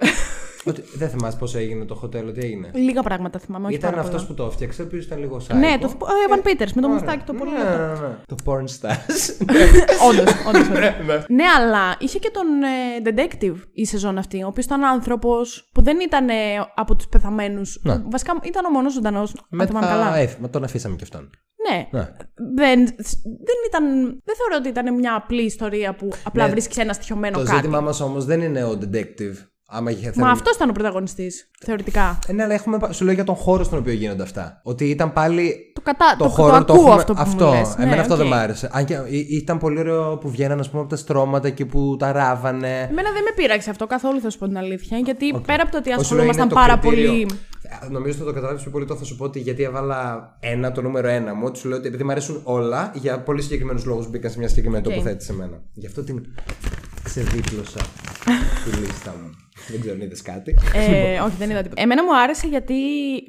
Ότι, δεν θυμάσαι πώς έγινε το hotel, τι έγινε. Λίγα πράγματα θυμάμαι. Όχι ήταν αυτό που το έφτιαξε, ο οποίος ήταν λίγο σάικο. Ναι, το ο Evan Peters με το μουστάκι το πολύ. Ναι, ναι, ναι. Το porn stars. Όντως, όντως. Ναι, αλλά είχε και τον ε, detective η σεζόν αυτή, ο οποίος ήταν άνθρωπος που δεν ήταν ε, από τους πεθαμένους. Ναι. Βασικά ήταν ο μόνος ζωντανός. Με τον αφήσαμε κι αυτόν. Ναι. ναι. Δεν, δεν, ήταν, δεν θεωρώ ότι ήταν μια απλή ιστορία που απλά ναι, βρίσκεις ένα στοιχειωμένο το κάτι. Το ζήτημά μας όμως δεν είναι ο detective. Άμα είχε, θέλουμε... Μα αυτός ήταν ο πρωταγωνιστής, θεωρητικά. Ε, ναι, αλλά έχουμε, σου λέω για τον χώρο στον οποίο γίνονται αυτά. Ότι ήταν πάλι. Το, κατά... το, το χώρο, το ακούω το έχουμε... αυτό που αυτό. Μου λες. Εμένα ναι, αυτό okay. δεν μ' άρεσε. Αν και ήταν πολύ ωραίο που βγαίνανε ας πούμε, από τα στρώματα και που τα ράβανε. Εμένα δεν με πείραξε αυτό καθόλου, θα σου πω την αλήθεια. Γιατί okay. πέρα από το ότι ασχολούμασταν πάρα κριτήριο... πολύ. Νομίζω ότι θα το καταλάβεις πιο πολύ το θα σου πω ότι γιατί έβαλα ένα, το νούμερο ένα μου. Ότι σου λέω ότι επειδή μου αρέσουν όλα, για πολύ συγκεκριμένους λόγους μπήκαν σε μια συγκεκριμένη okay. τοποθέτηση εμένα. Γι' αυτό την ξεδίπλωσα τη λίστα μου. Δεν ξέρω αν είδες κάτι. ε, όχι, δεν είδα τίποτα. Εμένα μου άρεσε γιατί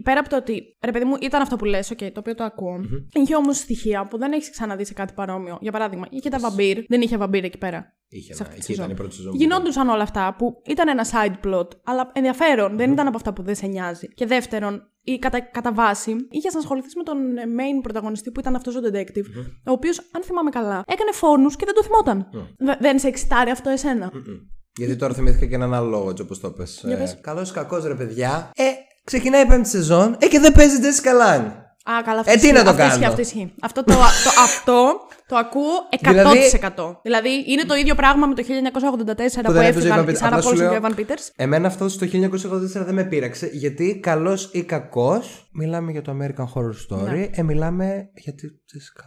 πέρα από το ότι. Ρε παιδί μου, ήταν αυτό που λες, okay, το οποίο το ακούω. Mm-hmm. Είχε όμως στοιχεία που δεν έχεις ξαναδεί σε κάτι παρόμοιο. Για παράδειγμα, είχε τα βαμπύρ. Δεν είχε βαμπύρ εκεί πέρα. Είχε ένα, εκεί ήταν η πρώτη σεζόν. Γινόντουσαν όλα αυτά που ήταν ένα side plot, αλλά ενδιαφέρον. Mm-hmm. Δεν ήταν από αυτά που δεν σε νοιάζει. Και δεύτερον, ή κατά, κατά βάση, είχες να ασχοληθείς με τον main πρωταγωνιστή που ήταν αυτός ο detective, mm-hmm. ο οποίος, αν θυμάμαι καλά, έκανε φόνους και δεν το θυμόταν. Mm. Δεν σε εξητάρει αυτό εσένα. Mm-mm. Γιατί τώρα θυμήθηκα και έναν άλλο λόγο, έτσι όπως το πες. Ε, καλός ή κακός, ρε παιδιά. Ε, ξεκινάει η πέμπτη σεζόν. Ε, και δεν παίζει Jessica Lange. Α, καλά, αυτό ε, τι να το κάνω. Αυτό ισχύει. Αυτό το, το, αυτό το ακούω εκατό τοις εκατό. Δηλαδή, δηλαδή είναι το ίδιο πράγμα με το χίλια εννιακόσια ογδόντα τέσσερα που, που έφυγαν η Sarah Paulson και ο Evan Peters. Εμένα αυτό το χίλια εννιακόσια ογδόντα τέσσερα δεν με πείραξε. Γιατί καλός ή κακός, μιλάμε για το American Horror Story. Ναι. Ε, μιλάμε για τη Jessica.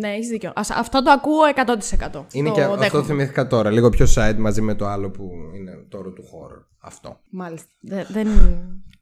Ναι, έχεις δίκιο. Αυτό το ακούω εκατό τοις εκατό. Είναι το και δέχομαι. Αυτό θυμήθηκα τώρα. Λίγο πιο side μαζί με το άλλο που είναι τώρα του horror. Αυτό. Μάλιστα. Δε, δεν...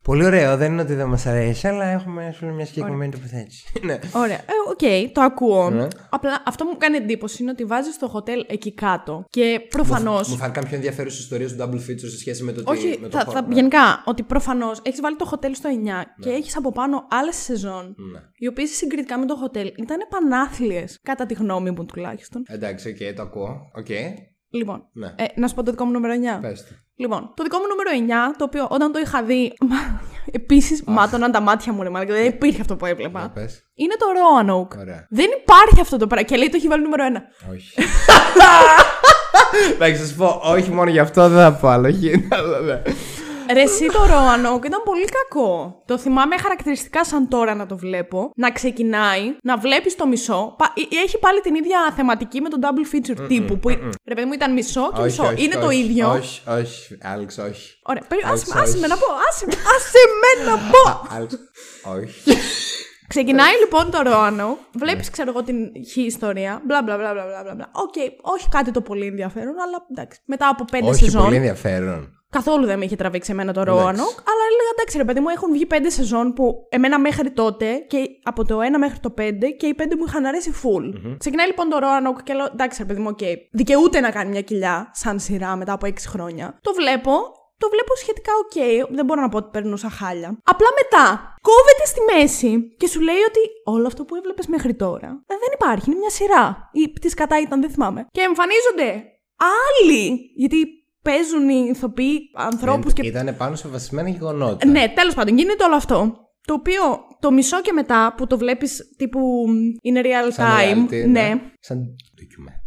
Πολύ ωραίο. Δεν είναι ότι δεν μας αρέσει, αλλά έχουμε μια συγκεκριμένη τοποθέτηση. Ναι. Ωραία. Οκ, ε, okay, το ακούω. Ναι. Απλά αυτό μου κάνει εντύπωση είναι ότι βάζεις το hotel εκεί κάτω και προφανώς. Μου φάνηκαν πιο ενδιαφέρουσες ιστορίες του double feature σε σχέση με το τι είναι. Ναι. Γενικά, ότι προφανώς έχεις βάλει το hotel στο εννιά ναι. και έχεις από πάνω άλλες σεζόν, ναι. οι οποίες συγκριτικά με το hotel ήταν πανάθλιες. Κατά τη γνώμη μου τουλάχιστον. Εντάξει, οκ, okay, το ακούω. Okay. Λοιπόν, ναι. ε, να σου πω το δικό μου νούμερο εννιά. Πες το. Λοιπόν, το δικό μου νούμερο εννιά, το οποίο όταν το είχα δει, επίσης μάτωναν τα μάτια μου, ρε μάλλον, δεν υπήρχε αυτό που έβλεπα. Να, πες. Είναι το Roanoke. Ωραία. Δεν υπάρχει αυτό το πράγμα. Και λέει το έχει βάλει νούμερο ένα. Όχι. Θα σας πω, όχι μόνο γι' αυτό δεν θα πω άλλο. Ρε εσύ το Roanoke ήταν πολύ κακό. Το θυμάμαι χαρακτηριστικά σαν τώρα να το βλέπω. Να ξεκινάει, να βλέπεις το μισό. Πα... Έχει πάλι την ίδια θεματική με τον double feature mm-mm, τύπου. Mm-mm. Που... Mm-mm. Ρε παιδί μου ήταν μισό και όχι, μισό. Όχι, είναι όχι, το ίδιο. Όχι, όχι, Άλεξ, όχι. Ωραία, άσε με να πω. Άσε με να πω. Άλεξ, όχι. Ξεκινάει λοιπόν το Roanoke, βλέπεις ξέρω εγώ την χ ιστορία, μπλα μπλα μπλα μπλα. Οκ, όχι κάτι το πολύ ενδιαφέρον, αλλά εντάξει. Μετά από πέντε όχι σεζόν. Όχι πολύ ενδιαφέρον. Καθόλου δεν με είχε τραβήξει εμένα το Roanoke, αλλά έλεγα εντάξει ρε παιδί μου, έχουν βγει πέντε σεζόν που εμένα μέχρι τότε, και από το ένα μέχρι το πέντε και οι πέντε μου είχαν αρέσει full. Mm-hmm. Ξεκινάει λοιπόν το Roanoke και λέω εντάξει ρε παιδί μου, οκ, okay, δικαιούται να κάνει μια κοιλιά σαν σειρά μετά από έξι χρόνια. Το βλέπω. Το βλέπω σχετικά οκ, okay. δεν μπορώ να πω ότι περνούσα χάλια. Απλά μετά κόβεται στη μέση και σου λέει ότι όλο αυτό που έβλεπες μέχρι τώρα δεν υπάρχει, είναι μια σειρά. Ή τις κατά ήταν, δεν θυμάμαι. Και εμφανίζονται άλλοι, γιατί παίζουν οι ηθοποιοί ανθρώπους και... Ήτανε πάνω σε βασισμένα γεγονότα. Ναι, τέλος πάντων, γίνεται όλο αυτό. Το οποίο το μισό και μετά που το βλέπεις τύπου είναι real time. Reality, ναι. ναι. Σαν document.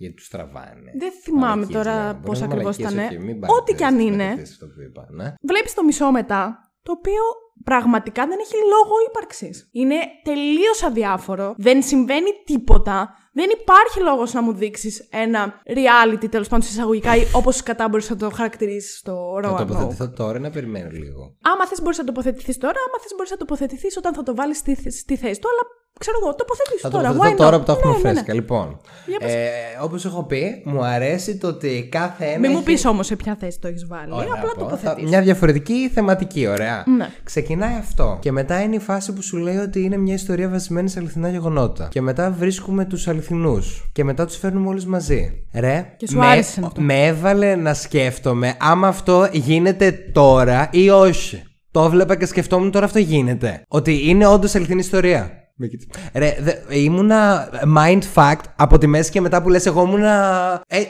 Γιατί τους τραβάνε. Δεν θυμάμαι μαλακίες, τώρα ναι. πώς ακριβώς ήταν. Ό,τι κι αν είναι. Ναι. Βλέπεις το μισό μετά, το οποίο πραγματικά δεν έχει λόγο ύπαρξης. Είναι τελείως αδιάφορο. Δεν συμβαίνει τίποτα. Δεν υπάρχει λόγος να μου δείξεις ένα reality, τέλος πάντων, εισαγωγικά, όπως κατά μπορείς να το χαρακτηρίσεις στο Roanoke. Θα τοποθετηθώ τώρα, να περιμένω λίγο. Άμα θες μπορείς να τοποθετηθείς τώρα, άμα θες μπορείς να τοποθετηθείς όταν θα το βάλεις στη, στη θέση του, αλλά Ξέρω εγώ, τοποθετήσω τώρα. Θα τοποθετήσω τώρα που το έχουμε ναι, φρέσκα. Ναι, ναι. Λοιπόν, ε, όπως έχω πει, μου αρέσει το ότι κάθε ένα. Μην έχει... μου πεις όμως σε ποια θέση το έχεις βάλει. Ωραία, απλά τοποθετήσω. Μια διαφορετική θεματική, ωραία. Ναι. Ξεκινάει αυτό. Και μετά είναι η φάση που σου λέει ότι είναι μια ιστορία βασισμένη σε αληθινά γεγονότα. Και μετά βρίσκουμε τους αληθινούς. Και μετά τους φέρνουμε όλους μαζί. Ρε. Και σου με... άρεσε αυτό. Με έβαλε να σκέφτομαι άμα αυτό γίνεται τώρα ή όχι. Το έβλεπα και σκεφτόμουν τώρα αυτό γίνεται. Ότι είναι όντως αληθινή ιστορία. Ρε, δε, ήμουνα mind fact από τη μέση και μετά που λες εγώ ήμουνα. Ε,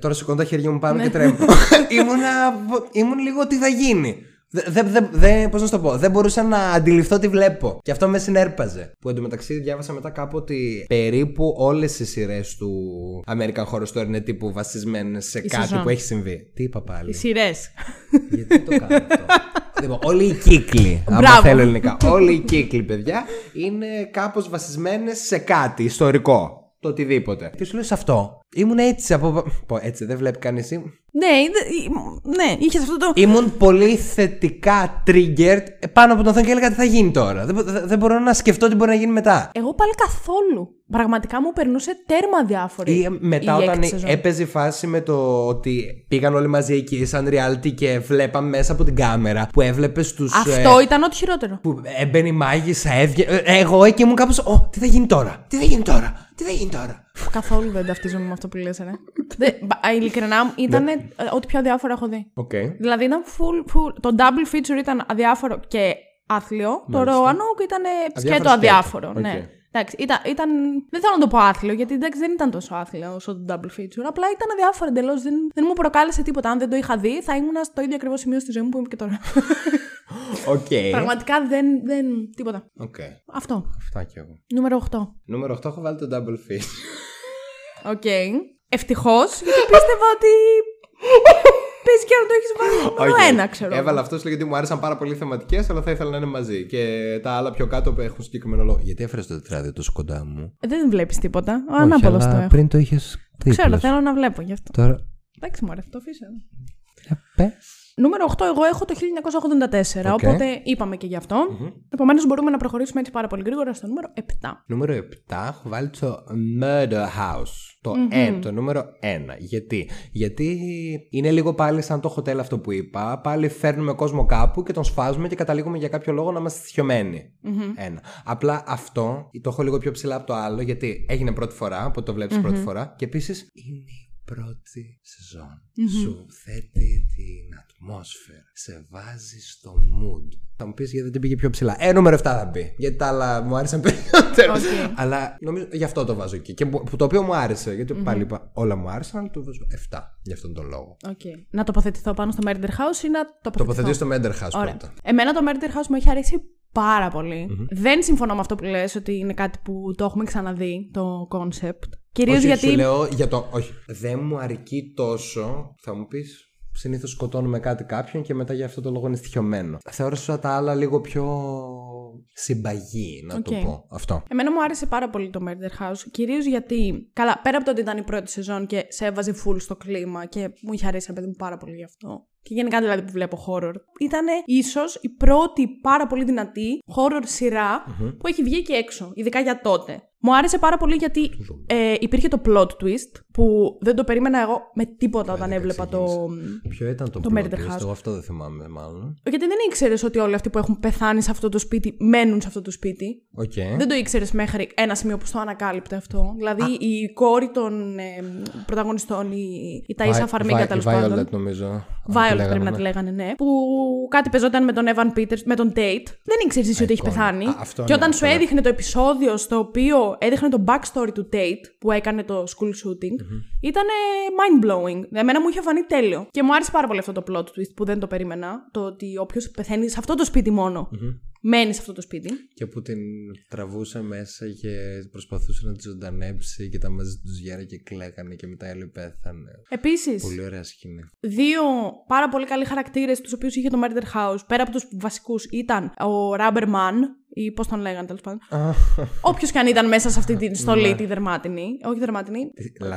τώρα σηκώνω τα χέρια μου πάνω ναι. και τρέμω. ήμουνα. Ήμουν λίγο τι θα γίνει. Δε, δε, δε, πώς να το πω, δεν μπορούσα να αντιληφθώ τι βλέπω. Και αυτό με συνέρπαζε. Που εντωμεταξύ διάβασα μετά κάπου ότι περίπου όλες οι σειρές του American Horror Story είναι τύπου βασισμένες σε η κάτι σεζόν. Που έχει συμβεί. Τι είπα πάλι. Οι σειρές. Γιατί το κάνω αυτό. Λοιπόν, όλοι οι κύκλοι, άμα θέλω ελληνικά, όλοι οι κύκλοι, παιδιά, είναι κάπως βασισμένες σε κάτι ιστορικό. Το οτιδήποτε. Και σου λέω σε αυτό. Ήμουν έτσι από. Πω, έτσι, δεν βλέπει κανείς. Ναι, ναι, είχε αυτό το. Ήμουν πολύ θετικά triggered πάνω από τον οθόνη και έλεγα τι θα γίνει τώρα. Δεν, δεν μπορώ να σκεφτώ τι μπορεί να γίνει μετά. Εγώ πάλι καθόλου. Πραγματικά μου περνούσε τέρμα διάφορη. Ή μετά, η όταν έπαιζε η φάση με το ότι πήγαν όλοι μαζί εκεί, σαν reality και βλέπαμε μέσα από την κάμερα που έβλεπε του. Αυτό ε... ήταν ό,τι χειρότερο. Που έμπαινε η μάγισσα, έβγαινε. Εγώ εκεί ήμουν κάπως. Ω, τι θα γίνει τώρα. Τι θα γίνει τώρα. Τι θα γίνει τώρα. Καθόλου δεν ταυτίζομαι με αυτό που λες, ναι. Ειλικρινά ήταν ό,τι πιο αδιάφορο έχω δει. Okay. Δηλαδή ήταν full, full. Το double feature ήταν αδιάφορο και άθλιο. Μάλιστα. Το Roanoke ήταν σκέτο αδιάφορο. Okay. Ναι. Εντάξει, ήταν, ήταν, δεν θέλω να το πω άθλιο, γιατί εντάξει, δεν ήταν τόσο άθλιο όσο το double feature. Απλά ήταν αδιάφορο εντελώς. Δεν, δεν μου προκάλεσε τίποτα. Αν δεν το είχα δει, θα ήμουν στο ίδιο ακριβώς σημείο στη ζωή μου που είμαι και τώρα. Okay. Πραγματικά δεν, δεν τίποτα. Okay. Αυτό. Αυτά κι εγώ. Νούμερο οκτώ. Νούμερο οκτώ έχω βάλει το double feature. Οκ. Okay. Ευτυχώς, γιατί πίστευα ότι. Πες και αν το έχεις βάλει μόνο okay. ένα, ξέρω. Έβαλα αυτό γιατί μου άρεσαν πάρα πολύ θεματικές, αλλά θα ήθελα να είναι μαζί. Και τα άλλα πιο κάτω έχουν συγκεκριμένο λόγο. Γιατί έφερες το τετράδιο τόσο κοντά μου. Δεν βλέπεις τίποτα. Ανάποδο το έχω. Πριν το είχες δίπλα. Ξέρω, θέλω να βλέπω γι' αυτό. Τώρα. Εντάξει, μου αρέσει, το αφήσα. Νούμερο οκτώ, εγώ έχω το χίλια εννιακόσια ογδόντα τέσσερα, okay. οπότε είπαμε και γι' αυτό. Mm-hmm. Επομένως μπορούμε να προχωρήσουμε έτσι πάρα πολύ γρήγορα στο νούμερο επτά. Νούμερο επτά, έχω βάλει το Murder House. Το, mm-hmm. ε, το νούμερο ένα. Γιατί? Γιατί είναι λίγο πάλι σαν το hotel αυτό που είπα. Πάλι φέρνουμε κόσμο κάπου και τον σφάζουμε και καταλήγουμε για κάποιο λόγο να είμαστε θιωμένοι. Mm-hmm. Ένα. Απλά αυτό το έχω λίγο πιο ψηλά από το άλλο, γιατί έγινε πρώτη φορά, οπότε το βλέπεις mm-hmm. πρώτη φορά. Και επίσης είναι. Πρώτη σεζόν mm-hmm. σου θέτει την ατμόσφαιρα, σε βάζει στο mood. Θα μου πεις γιατί δεν την πήγε πιο ψηλά. Ε, νούμερο επτά θα μπει. Γιατί τα άλλα μου άρεσαν περισσότερο. Okay. Αλλά νομίζω γι' αυτό το βάζω εκεί. Και το οποίο μου άρεσε. Γιατί mm-hmm. πάλι είπα όλα μου άρεσαν, αλλά το βάζω επτά. Γι' αυτόν τον λόγο. Okay. Να τοποθετηθώ πάνω στο Murder House ή να τοποθετηθώ. Τοποθετήσω στο Murder House πρώτα. Εμένα το Murder House μου έχει αρέσει πάρα πολύ. Mm-hmm. Δεν συμφωνώ με αυτό που λες ότι είναι κάτι που το έχουμε ξαναδεί το concept. Κυρίως όχι, γιατί. Σου λέω για το. Όχι. Δεν μου αρκεί τόσο. Θα μου πεις. Συνήθως σκοτώνουμε κάτι κάποιον και μετά για αυτό το λόγο είναι στοιχειωμένο. Θεώρησα τα άλλα λίγο πιο συμπαγή, να okay. το πω αυτό. Εμένα μου άρεσε πάρα πολύ το Murder House. Κυρίως γιατί. Καλά, πέρα από το ότι ήταν η πρώτη σεζόν και σε έβαζε full στο κλίμα και μου είχε αρέσει, παιδί μου, πάρα πολύ γι' αυτό. Και γενικά δηλαδή που βλέπω horror. Ήταν ίσως η πρώτη πάρα πολύ δυνατή horror σειρά mm-hmm. που έχει βγει και έξω, ειδικά για τότε. Μου άρεσε πάρα πολύ γιατί ε, υπήρχε το plot twist που δεν το περίμενα εγώ με τίποτα όταν έβλεπα το. Ποιο ήταν το, το plot twist, εγώ αυτό δεν θυμάμαι μάλλον. Γιατί δεν ήξερες ότι όλοι αυτοί που έχουν πεθάνει σε αυτό το σπίτι μένουν σε αυτό το σπίτι. Okay. Δεν το ήξερες μέχρι ένα σημείο που το ανακάλυπτε αυτό. Δηλαδή ah. η κόρη των ε, πρωταγωνιστών, η, η Ταΐσα Φαρμίγκα τέλος πάντων. Violet νομίζω. Violet πρέπει να τη λέγανε, ναι. Που κάτι παίζονταν με τον Evan Peters, με τον Tate. Δεν ήξερες ότι έχει πεθάνει. Και όταν σου έδειχνε το επεισόδιο στο οποίο. Έδειχνε το backstory του Tate που έκανε το school shooting. Mm-hmm. Ήταν mind-blowing. Εμένα μου είχε φανεί τέλειο. Και μου άρεσε πάρα πολύ αυτό το plot twist που δεν το περίμενα. Το ότι όποιος πεθαίνει σε αυτό το σπίτι μόνο. Mm-hmm. Μένει σε αυτό το σπίτι. Και που την τραβούσε μέσα και προσπαθούσε να τη ζωντανέψει και τα μαζί τους γέρα και κλαίγανε και μετά όλοι πέθανε. Επίσης. Πολύ ωραία σκηνή. Δύο πάρα πολύ καλοί χαρακτήρες, τους οποίους είχε το Murder House, πέρα από τους βασικούς, ήταν ο Rubberman, ή πώς τον λέγανε τέλος πάντων. Όποιος κι αν ήταν μέσα σε αυτή τη στολή, τη δερμάτινη. Όχι δερμάτινη.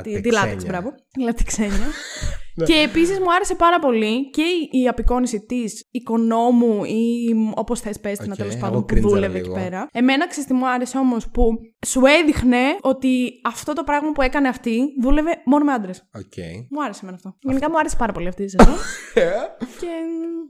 Τη λατεξένια. Μπράβο. Λατεξένια. Και επίσης μου άρεσε πάρα πολύ και η απεικόνιση της οικονόμου ή όπως θες πες την, okay, τέλος πάντων, που δούλευε εκεί πέρα. Εμένα ξέρεις τι μου άρεσε όμως, που σου έδειχνε ότι αυτό το πράγμα που έκανε αυτή δούλευε μόνο με άντρες. Okay. Μου άρεσε εμένα αυτό. αυτό. Γενικά μου άρεσε πάρα πολύ αυτή η σεζόν. Και.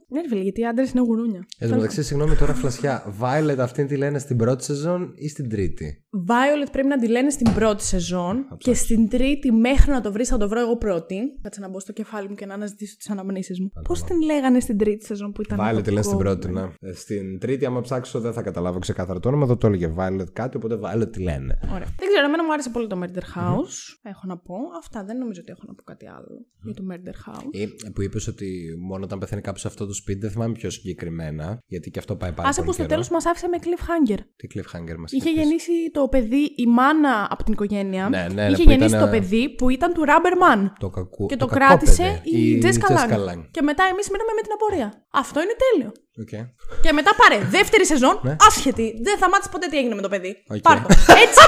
Ναι, φίλε, γιατί οι άντρες είναι γουρούνια. Εν τω μεταξύ, συγγνώμη τώρα, φλασιά. Violet αυτήν τη λένε στην πρώτη σεζόν ή στην τρίτη? Violet πρέπει να τη λένε στην πρώτη σεζόν. Και στην τρίτη, μέχρι να το βρεις, θα το βρω εγώ πρώτη. Κάτσε να μπω στο κεφάλι μου και να αναζητήσω τις αναμνήσεις μου. Πώς την λέγανε στην τρίτη σεζόν που ήταν? Violet τη λένε στην πρώτη, ναι. Στην τρίτη, άμα ψάξω, δεν θα καταλάβω ξεκάθαρα το όνομα. Εδώ το έλεγε Violet κάτι, οπότε Violet τη λένε. Ωραία. Δεν ξέρω, εμένα μου άρεσε πολύ το Murder House. Έχω να πω. Αυτά, δεν νομίζω ότι έχω να πω κάτι άλλο για το Murder House. Που είπε ότι μόνο όταν πεθαίνει κάποιο αυτό το σπίτι, δεν θυμάμαι πιο συγκεκριμένα, γιατί και αυτό πάει πάρα πολύ. Άσε που στο τέλος μας άφησε με cliffhanger. Τι cliffhanger μας είχε γεννήσει το παιδί, η μάνα από την οικογένεια. Ναι, ναι, είχε γεννήσει ήταν... το παιδί που ήταν του Rubberman. Το κακού. Και το, το κράτησε η Jessica Lange. Και μετά εμείς μείναμε με την απορία. Αυτό είναι τέλειο. Okay. Και μετά πάρε δεύτερη σεζόν, ναι. Άσχετη. Δεν θα μάθεις ποτέ τι έγινε με το παιδί. Okay. Πάρε το. Έτσι,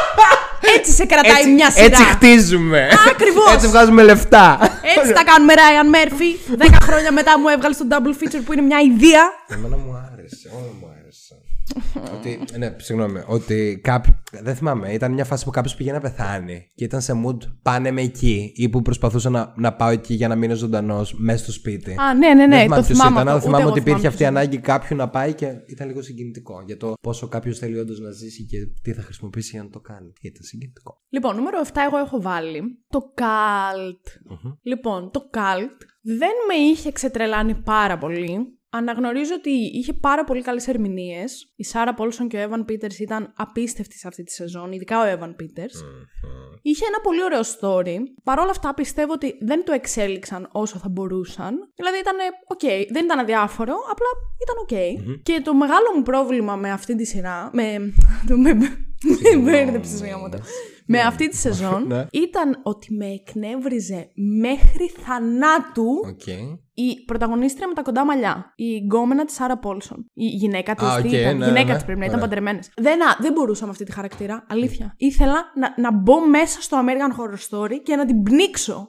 έτσι σε κρατάει έτσι, μια σειρά. Έτσι χτίζουμε. Ακριβώς. Έτσι βγάζουμε λεφτά. Έτσι τα κάνουμε, Ryan Murphy. Δέκα χρόνια μετά μου έβγαλε το double feature που είναι μια ιδέα. Εμένα μου άρεσε. Όλα μου άρεσε. Ότι, ναι, συγγνώμη. Ότι κάποιο. Δεν θυμάμαι. Ήταν μια φάση που κάποιο πήγε να πεθάνει και ήταν σε mood πάνε με εκεί ή που προσπαθούσα να, να πάω εκεί για να μείνω ζωντανό μέσα στο σπίτι. Α, ναι, ναι, ναι. Δεν θυμάμαι ποιο ήταν. Αλλά θυμάμαι ότι υπήρχε αυτή η ανάγκη κάποιου να πάει και ήταν λίγο συγκινητικό για το πόσο κάποιο θέλει όντως να ζήσει και τι θα χρησιμοποιήσει για να το κάνει. Ήταν συγκινητικό. Λοιπόν, νούμερο εφτά εγώ έχω βάλει το cult. Mm-hmm. Λοιπόν, το cult δεν με είχε ξετρελάνει πάρα πολύ. Αναγνωρίζω ότι είχε πάρα πολύ καλές ερμηνείες. Η Sarah Paulson και ο Evan Peters ήταν απίστευτοι σε αυτή τη σεζόν, ειδικά ο Evan Peters. Mm-hmm. Είχε ένα πολύ ωραίο story. Παρ' όλα αυτά πιστεύω ότι δεν το εξέλιξαν όσο θα μπορούσαν. Δηλαδή ήταν ok, δεν ήταν αδιάφορο, απλά ήταν ok. Mm-hmm. Και το μεγάλο μου πρόβλημα με αυτή τη σειρά. Με. Με αυτή τη σεζόν ήταν ότι με εκνεύριζε μέχρι θανάτου η πρωταγωνίστρια με τα κοντά μαλλιά. Η γκόμενα της Sarah Paulson. Η γυναίκα της. Η γυναίκα της πρέπει να ήταν παντρεμένες. Δεν μπορούσα με αυτή τη χαρακτήρα. Αλήθεια. Ήθελα να μπω μέσα στο American Horror Story και να την πνίξω.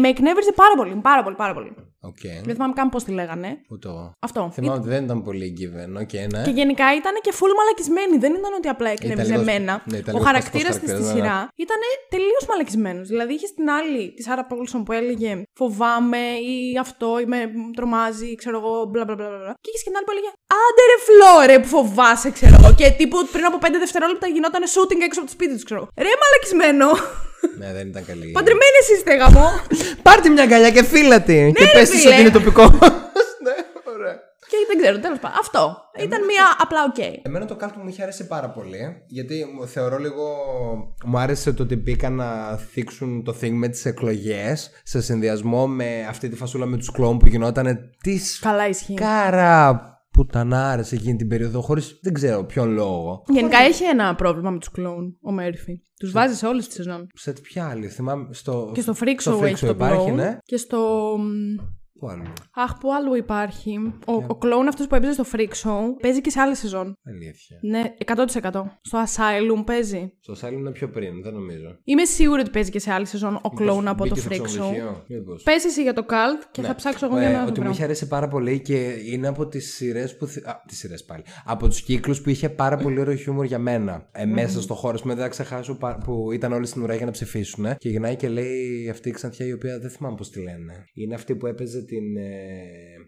Με εκνεύριζε πάρα πολύ. Πάρα πολύ, πάρα πολύ. Okay. Δεν θυμάμαι καν πώς τη λέγανε. Ούτω. Αυτό. Θυμάμαι Ή... ότι δεν ήταν πολύ given. Okay, ναι. Και γενικά ήταν και full μαλακισμένη. Δεν ήταν ότι απλά εκνεύριζε εμένα. Ναι, ο χαρακτήρας της στη σειρά ναι. ήταν τελείως μαλακισμένος. Δηλαδή είχε την άλλη, τη Sarah Paulson που έλεγε φοβάμαι ή αυτό ή με τρομάζει, ξέρω εγώ, μπλα μπλα μπλα. Και είχε και την άλλη που έλεγε άντε ρε φλόρε που φοβάσαι, ξέρω εγώ. Και τύπου πριν από πέντε δευτερόλεπτα γινόταν shooting έξω από το σπίτι του, ξέρω εγώ. Ρε μαλακισμένο. Ναι, δεν ήταν καλή. Παντρεμένες είστε, γαμό. Πάρτε μια αγκαλιά και φίλα τη. Ναι, και πες της ότι είναι τοπικό. Ναι, ωραία. Και δεν ξέρω, τέλος πάντων. Αυτό. Εμένα ήταν μία το... απλά οκ. Okay. Εμένα το κάλτο μου είχε αρέσει πάρα πολύ. Γιατί θεωρώ λίγο. Μου άρεσε το ότι μπήκαν να θίξουν το thing με τις εκλογές σε συνδυασμό με αυτή τη φασούλα με τους κλόουν που γινότανε. Τι σκάρα που τα άρεσε εκείνη την περίοδο, χωρίς δεν ξέρω ποιον λόγο. Γενικά έχει ένα πρόβλημα με τους κλόουν ο Μέρφυ. Τους βάζει σε όλες τις σεζόν. Σε ποια άλλη, θυμάμαι. Στο... Και στο Freak Show έχει το κλόουν. Ναι. Και στο. Πού άλλο. Αχ, πού άλλο υπάρχει. Ο, yeah. ο κλόουν αυτός που έπαιζε στο Freak Show παίζει και σε άλλες σεζόν. Αλήθεια. Ναι, εκατό τοις εκατό. Στο Asylum παίζει. Στο Asylum είναι πιο πριν, δεν νομίζω. Είμαι σίγουρη ότι παίζει και σε άλλη σεζόν ο κλόουν από το Freak Show. Πες εσύ για το Cult και ναι. θα ψάξω εγώ για να δω. Ότι μου είχε αρέσει πάρα πολύ και είναι από τις σειρές που. Α, τις σειρές πάλι. Από τους κύκλους που είχε πάρα πολύ ωραίο χιούμορ για μένα. Ε, μέσα mm-hmm. στο χώρο που δεν θα ξεχάσω που ήταν όλοι στην ουρά για να ψηφίσουν. Ε, και γυρνάει και λέει αυτή η ξανθιά η οποία δεν θυμάμαι πώς τη λένε. Είναι αυτή που έπαιζε. Την, ε,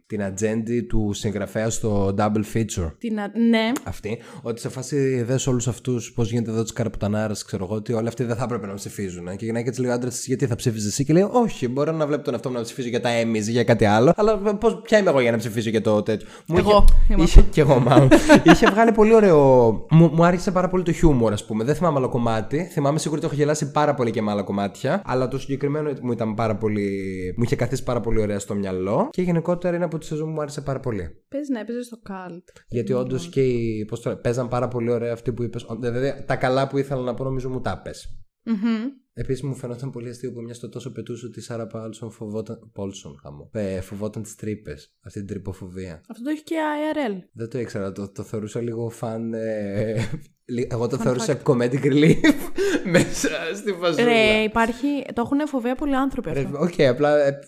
την ατζέντη του συγγραφέα στο double feature. Την α... Ναι. Αυτή. Ότι σε φάση δες όλους αυτούς πώς γίνεται εδώ τις καραπουτανάρες, ξέρω εγώ, ότι όλοι αυτοί δεν θα έπρεπε να ψηφίζουν. Ε. Και γυρνάει και έτσι λέει ο άντρας, γιατί θα ψήφιζε εσύ? Και λέει, όχι, μπορώ να βλέπω τον εαυτό μου να ψηφίζω για τα Emmys ή για κάτι άλλο. Αλλά πώς, ποια είμαι εγώ για να ψηφίσω για το τέτοιο. Μου εγώ. Είχε, είχε και εγώ μάλλον. Είχε βγάλει πολύ ωραίο. Μου, μου άρεσε πάρα πολύ το χιούμορ, ας πούμε. Δεν θυμάμαι άλλο κομμάτι. Θυμάμαι σίγουρα ότι έχω γελάσει πάρα πολύ και με άλλα κομμάτια. Αλλά το συγκεκριμένο μου ήταν πάρα πολύ. Μου είχε καθίσει πάρα πολύ ωραία στο μυαλό και γενικότερα είναι από τη σεζόν που μου άρεσε πάρα πολύ. Παίζει να έπαιζε στο Cult. Γιατί όντω και οι. Πώς το... Παίζαν πάρα πολύ ωραία αυτοί που είπες. Δηλαδή τα καλά που ήθελα να πω νομίζω μου τα πες. Mm-hmm. Επίσης μου φαινόταν πολύ αστείο που μια στο τόσο πετούσε ότι η Σάρα Πάλσον φοβόταν. Πόλσον, χαμό. Ε, φοβόταν τις τρύπες. Αυτή την τρυποφοβία. Αυτό το έχει και άι αρ ελ. Δεν το ήξερα. Το, το θεωρούσα λίγο φαν. Ε, εγώ το θεωρούσα comedic relief μέσα στη φασούλα. Ρε, υπάρχει. Το έχουν φοβία πολλοί άνθρωποι αυτό. Οκ, okay, απλά ε,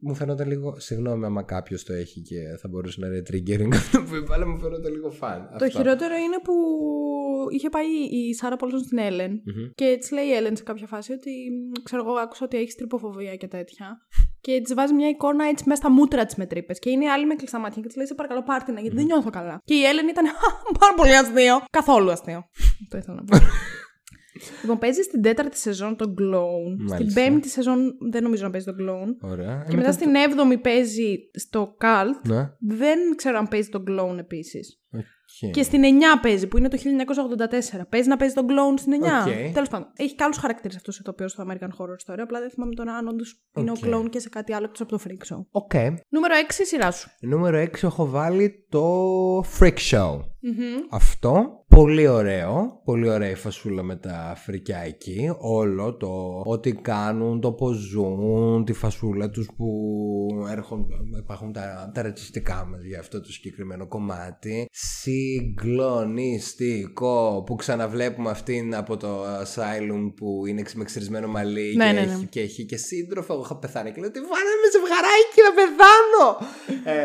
μου φαινόταν λίγο. Συγγνώμη, άμα κάποιο το έχει και θα μπορούσε να είναι triggering αυτό που είπα, αλλά μου φαινόταν λίγο φαν. Το χειρότερο είναι που. Είχε πάει η Σάρα Πόλσον στην Έλεν mm-hmm. και της λέει η Έλεν σε κάποια φάση ότι ξέρω εγώ άκουσα ότι έχεις τρυποφοβία και τέτοια και της βάζει μια εικόνα έτσι μέσα στα μούτρα της με τρύπες και είναι η άλλη με κλειστά μάτια και της λέει σε παρακαλώ πάρτινα γιατί mm-hmm. δεν νιώθω καλά και η Έλεν ήταν πάρα πολύ αστείο, καθόλου αστείο. Το ήθελα να πω. Λοιπόν, παίζει στην τέταρτη σεζόν τον Clown. Στην πέμπτη σεζόν δεν νομίζω να παίζει τον Clown. Ωραία. Και μετά στην έβδομη παίζει στο Cult. Ναι. Δεν ξέρω αν παίζει τον Clown επίσης. Okay. Και στην εννιά παίζει, που είναι το χίλια εννιακόσια ογδόντα τέσσερα. Παίζει να παίζει τον Clown στην εννιά. Okay. Τέλος πάντων. Έχει καλούς χαρακτήρες αυτός ο ηθοποιός στο American Horror Story. Απλά δεν θυμάμαι τώρα αν όντως okay. είναι ο Clown και σε κάτι άλλο εκτός από το Freak Show. Okay. Νούμερο έξι, σειρά σου. Νούμερο έξι έχω βάλει το Freak Show. Mm-hmm. Αυτό. Πολύ ωραίο, πολύ ωραία η φασούλα με τα φρικιά εκεί. Όλο το ότι κάνουν, το πως ζουν, τη φασούλα τους που έρχονται, υπάρχουν τα, τα ρατσιστικά μας για αυτό το συγκεκριμένο κομμάτι. Συγκλονιστικό που ξαναβλέπουμε αυτήν από το Asylum που είναι με ξυρισμένο μαλλί ναι, και, ναι, ναι. Έχει, και έχει και σύντροφο. Εγώ είχα πεθάνει και λέω τι βάλε με ζευγαράκι να πεθάνω. ε,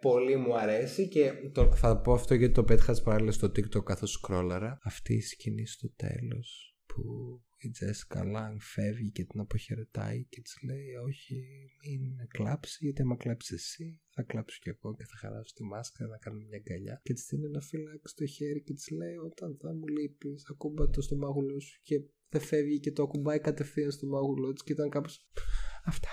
πολύ μου αρέσει και το, θα πω αυτό γιατί το πέτυχα παράλληλα στο TikTok καθώς σκρόλαρα, αυτή η σκηνή στο τέλος που η Jessica Lange φεύγει και την αποχαιρετάει και της λέει όχι μην κλάψει γιατί άμα κλάψεις εσύ θα κλάψω κι εγώ και θα χαράσω τη μάσκα να κάνουμε μια αγκαλιά και της στείνει να φυλάξει το χέρι και της λέει όταν θα μου λείπεις ακούμπα το στο μάγουλό σου και δεν φεύγει και το ακουμπάει κατευθείαν στο μάγουλό της και ήταν κάπως αυτά.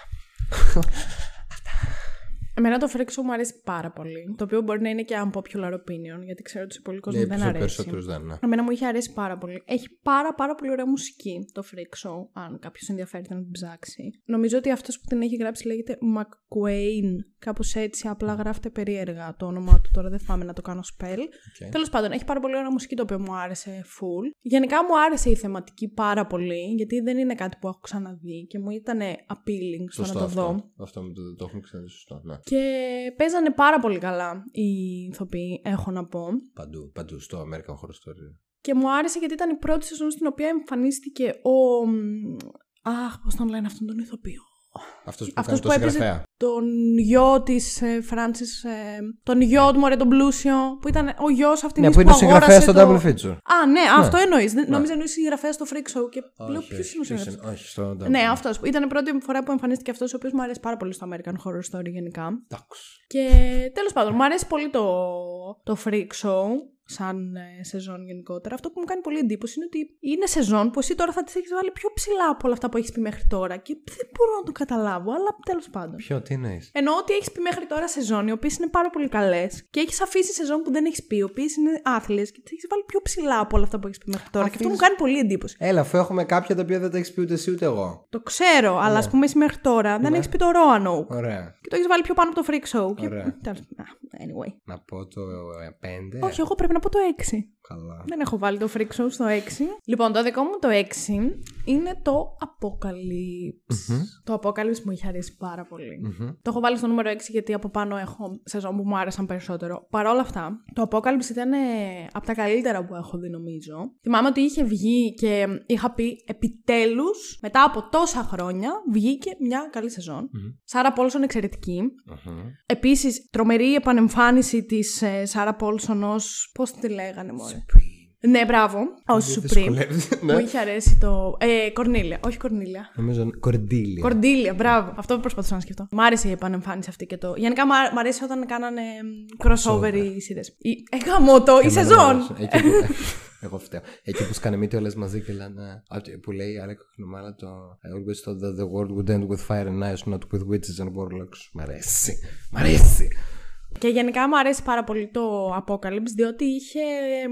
Εμένα το Freak Show μου αρέσει πάρα πολύ. Το οποίο μπορεί να είναι και unpopular opinion, γιατί ξέρω ότι σε πολλοί κόσμο yeah, δεν αρέσει. Δεν. Εμένα μου είχε αρέσει πάρα πολύ. Έχει πάρα πάρα πολύ ωραία μουσική το Freak Show, αν κάποιος ενδιαφέρεται να την ψάξει. Νομίζω ότι αυτός που την έχει γράψει λέγεται McQueen, κάπως έτσι. Απλά γράφεται περίεργα το όνομά του. Τώρα δεν θυμάμαι να το κάνω spell. Okay. Τέλος πάντων, έχει πάρα πολύ ωραία μουσική, το οποίο μου άρεσε full. Γενικά μου άρεσε η θεματική πάρα πολύ, γιατί δεν είναι κάτι που έχω ξαναδεί και μου ήταν appealing στο σωστό να το αυτό. Δω. Αυτό με το, το έχουμε ξαναδεί σωστό, ναι. Και παίζανε πάρα πολύ καλά οι ηθοποιοί, έχω να πω. Παντού, παντού στο American Horror Story. Και μου άρεσε γιατί ήταν η πρώτη σεζόν στην οποία εμφανίστηκε ο... Αχ, πώς τον λένε αυτόν τον ηθοποιό. Αυτός που, Αυτός που το έπαιζε τον γιο της ε, Φράνσις, ε, τον γιο του μωρέ τον πλούσιο, που ήταν ο γιος αυτήν ναι, που, που είναι συγγραφέα στο Double Feature. Α, ναι, ναι. Αυτό εννοείς. Ναι. Νόμιζα εννοείς συγγραφέα στο Freak Show και όχι, λέω ποιος είναι ο συγγραφέας. Όχι, στο Double. Ναι, αυτός. Ήταν η πρώτη φορά που εμφανίστηκε αυτός, ο οποίος μου αρέσει πάρα πολύ στο American Horror Story γενικά. Εντάξει. Και τέλος πάντων, μου αρέσει πολύ το, το Freak Show. Σαν ε, σεζόν γενικότερα. Αυτό που μου κάνει πολύ εντύπωση είναι ότι είναι σεζόν που εσύ τώρα θα τις έχεις βάλει πιο ψηλά από όλα αυτά που έχεις πει μέχρι τώρα και δεν μπορώ να το καταλάβω, αλλά τέλος πάντων. Ποιο, τι εννοείς? Εννοώ ότι έχεις πει μέχρι τώρα σεζόν οι οποίες είναι πάρα πολύ καλές και έχεις αφήσει σεζόν που δεν έχεις πει, οι οποίες είναι άθλιες και τις έχεις βάλει πιο ψηλά από όλα αυτά που έχεις πει μέχρι τώρα. Αφήνεις... Και αυτό μου κάνει πολύ εντύπωση. Έλα, αφού έχουμε κάποια τα οποία δεν τα έχεις πει ούτε εσύ ούτε εγώ. Το ξέρω, αλλά α πούμε εσύ μέχρι τώρα δεν έχεις πει το Roanoke. Ωραία. Και το έχεις βάλει πιο πάνω από το Freak Show. Και... Anyway. Να πω το πέντε. Όχι, εγώ πρέπει να πω το έξι. Καλά. Δεν έχω βάλει το Freak Show στο έξι. Λοιπόν, το δικό μου το έξι είναι το Apocalypse. Mm-hmm. Το Apocalypse μου είχε αρέσει πάρα πολύ. Mm-hmm. Το έχω βάλει στο νούμερο έξι γιατί από πάνω έχω σεζόν που μου άρεσαν περισσότερο. Παρ' όλα αυτά, το Apocalypse ήταν ε, από τα καλύτερα που έχω δει, νομίζω. Θυμάμαι ότι είχε βγει και είχα πει επιτέλους, μετά από τόσα χρόνια, βγήκε μια καλή σεζόν. Mm-hmm. Σάρα Πόλσον εξαιρετική. Mm-hmm. Επίσης, τρομερή επανεμφάνιση της ε, Σάρα Πόλσον ως. Πώς τη λέγανε, μωρέ. Ναι, μπράβο. Ω Supreme. Μου είχε αρέσει το. Ε, Κορνίλια. Όχι Κορνίλια. Νομίζω. Κορντίλια. Κορντίλια, μπράβο. Αυτό που προσπαθούσα να σκεφτώ. Μ' άρεσε η επανεμφάνιση αυτή και το. Γενικά μ' αρέσει όταν κάνανε crossover οι σειρές. Ε, γαμώτο, η σεζόν! Εγώ φταίω. Εκεί που σκάνε μύτη όλες μαζί και λένε. Που λέει η Άρα Κοκκινομάρα το. I always thought that the world would end with fire and ice, not with witches and warlocks. Μ' αρέσει. Μ' αρέσει. Και γενικά μου αρέσει πάρα πολύ το Apocalypse, διότι είχε um,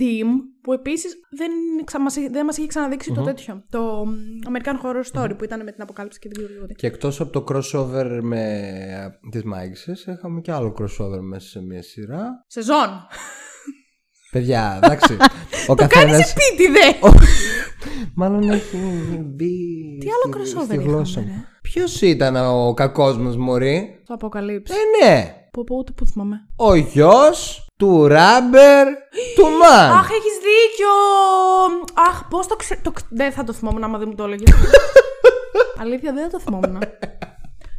theme που επίσης δεν, ξα... δεν μας είχε ξαναδείξει mm-hmm. το τέτοιο. Το um, American Horror Story mm-hmm. που ήταν με την Αποκάλυψη και την Βιβλιοθήκη. Και εκτός από το crossover με τις Μάγκισσες, είχαμε και άλλο crossover μέσα σε μια σειρά. Σεζόν! Παιδιά, εντάξει. Ο το καθένας... κάνεις επίτηδε. Μάλλον έχει μπει. Τι άλλο crossover είχαμε? Ποιος ήταν ο κακός μας, μωρή? Το αποκαλύψει. Ε, ναι. Πω πω, ούτε που θυμάμαι. Ο γιος του Ράμπερ του Μαν. Αχ, έχεις δίκιο. Αχ, πώς το ξέρω. Δεν θα το θυμόμουν άμα δεν μου το έλεγες. Αλήθεια, δεν το θυμόμουν.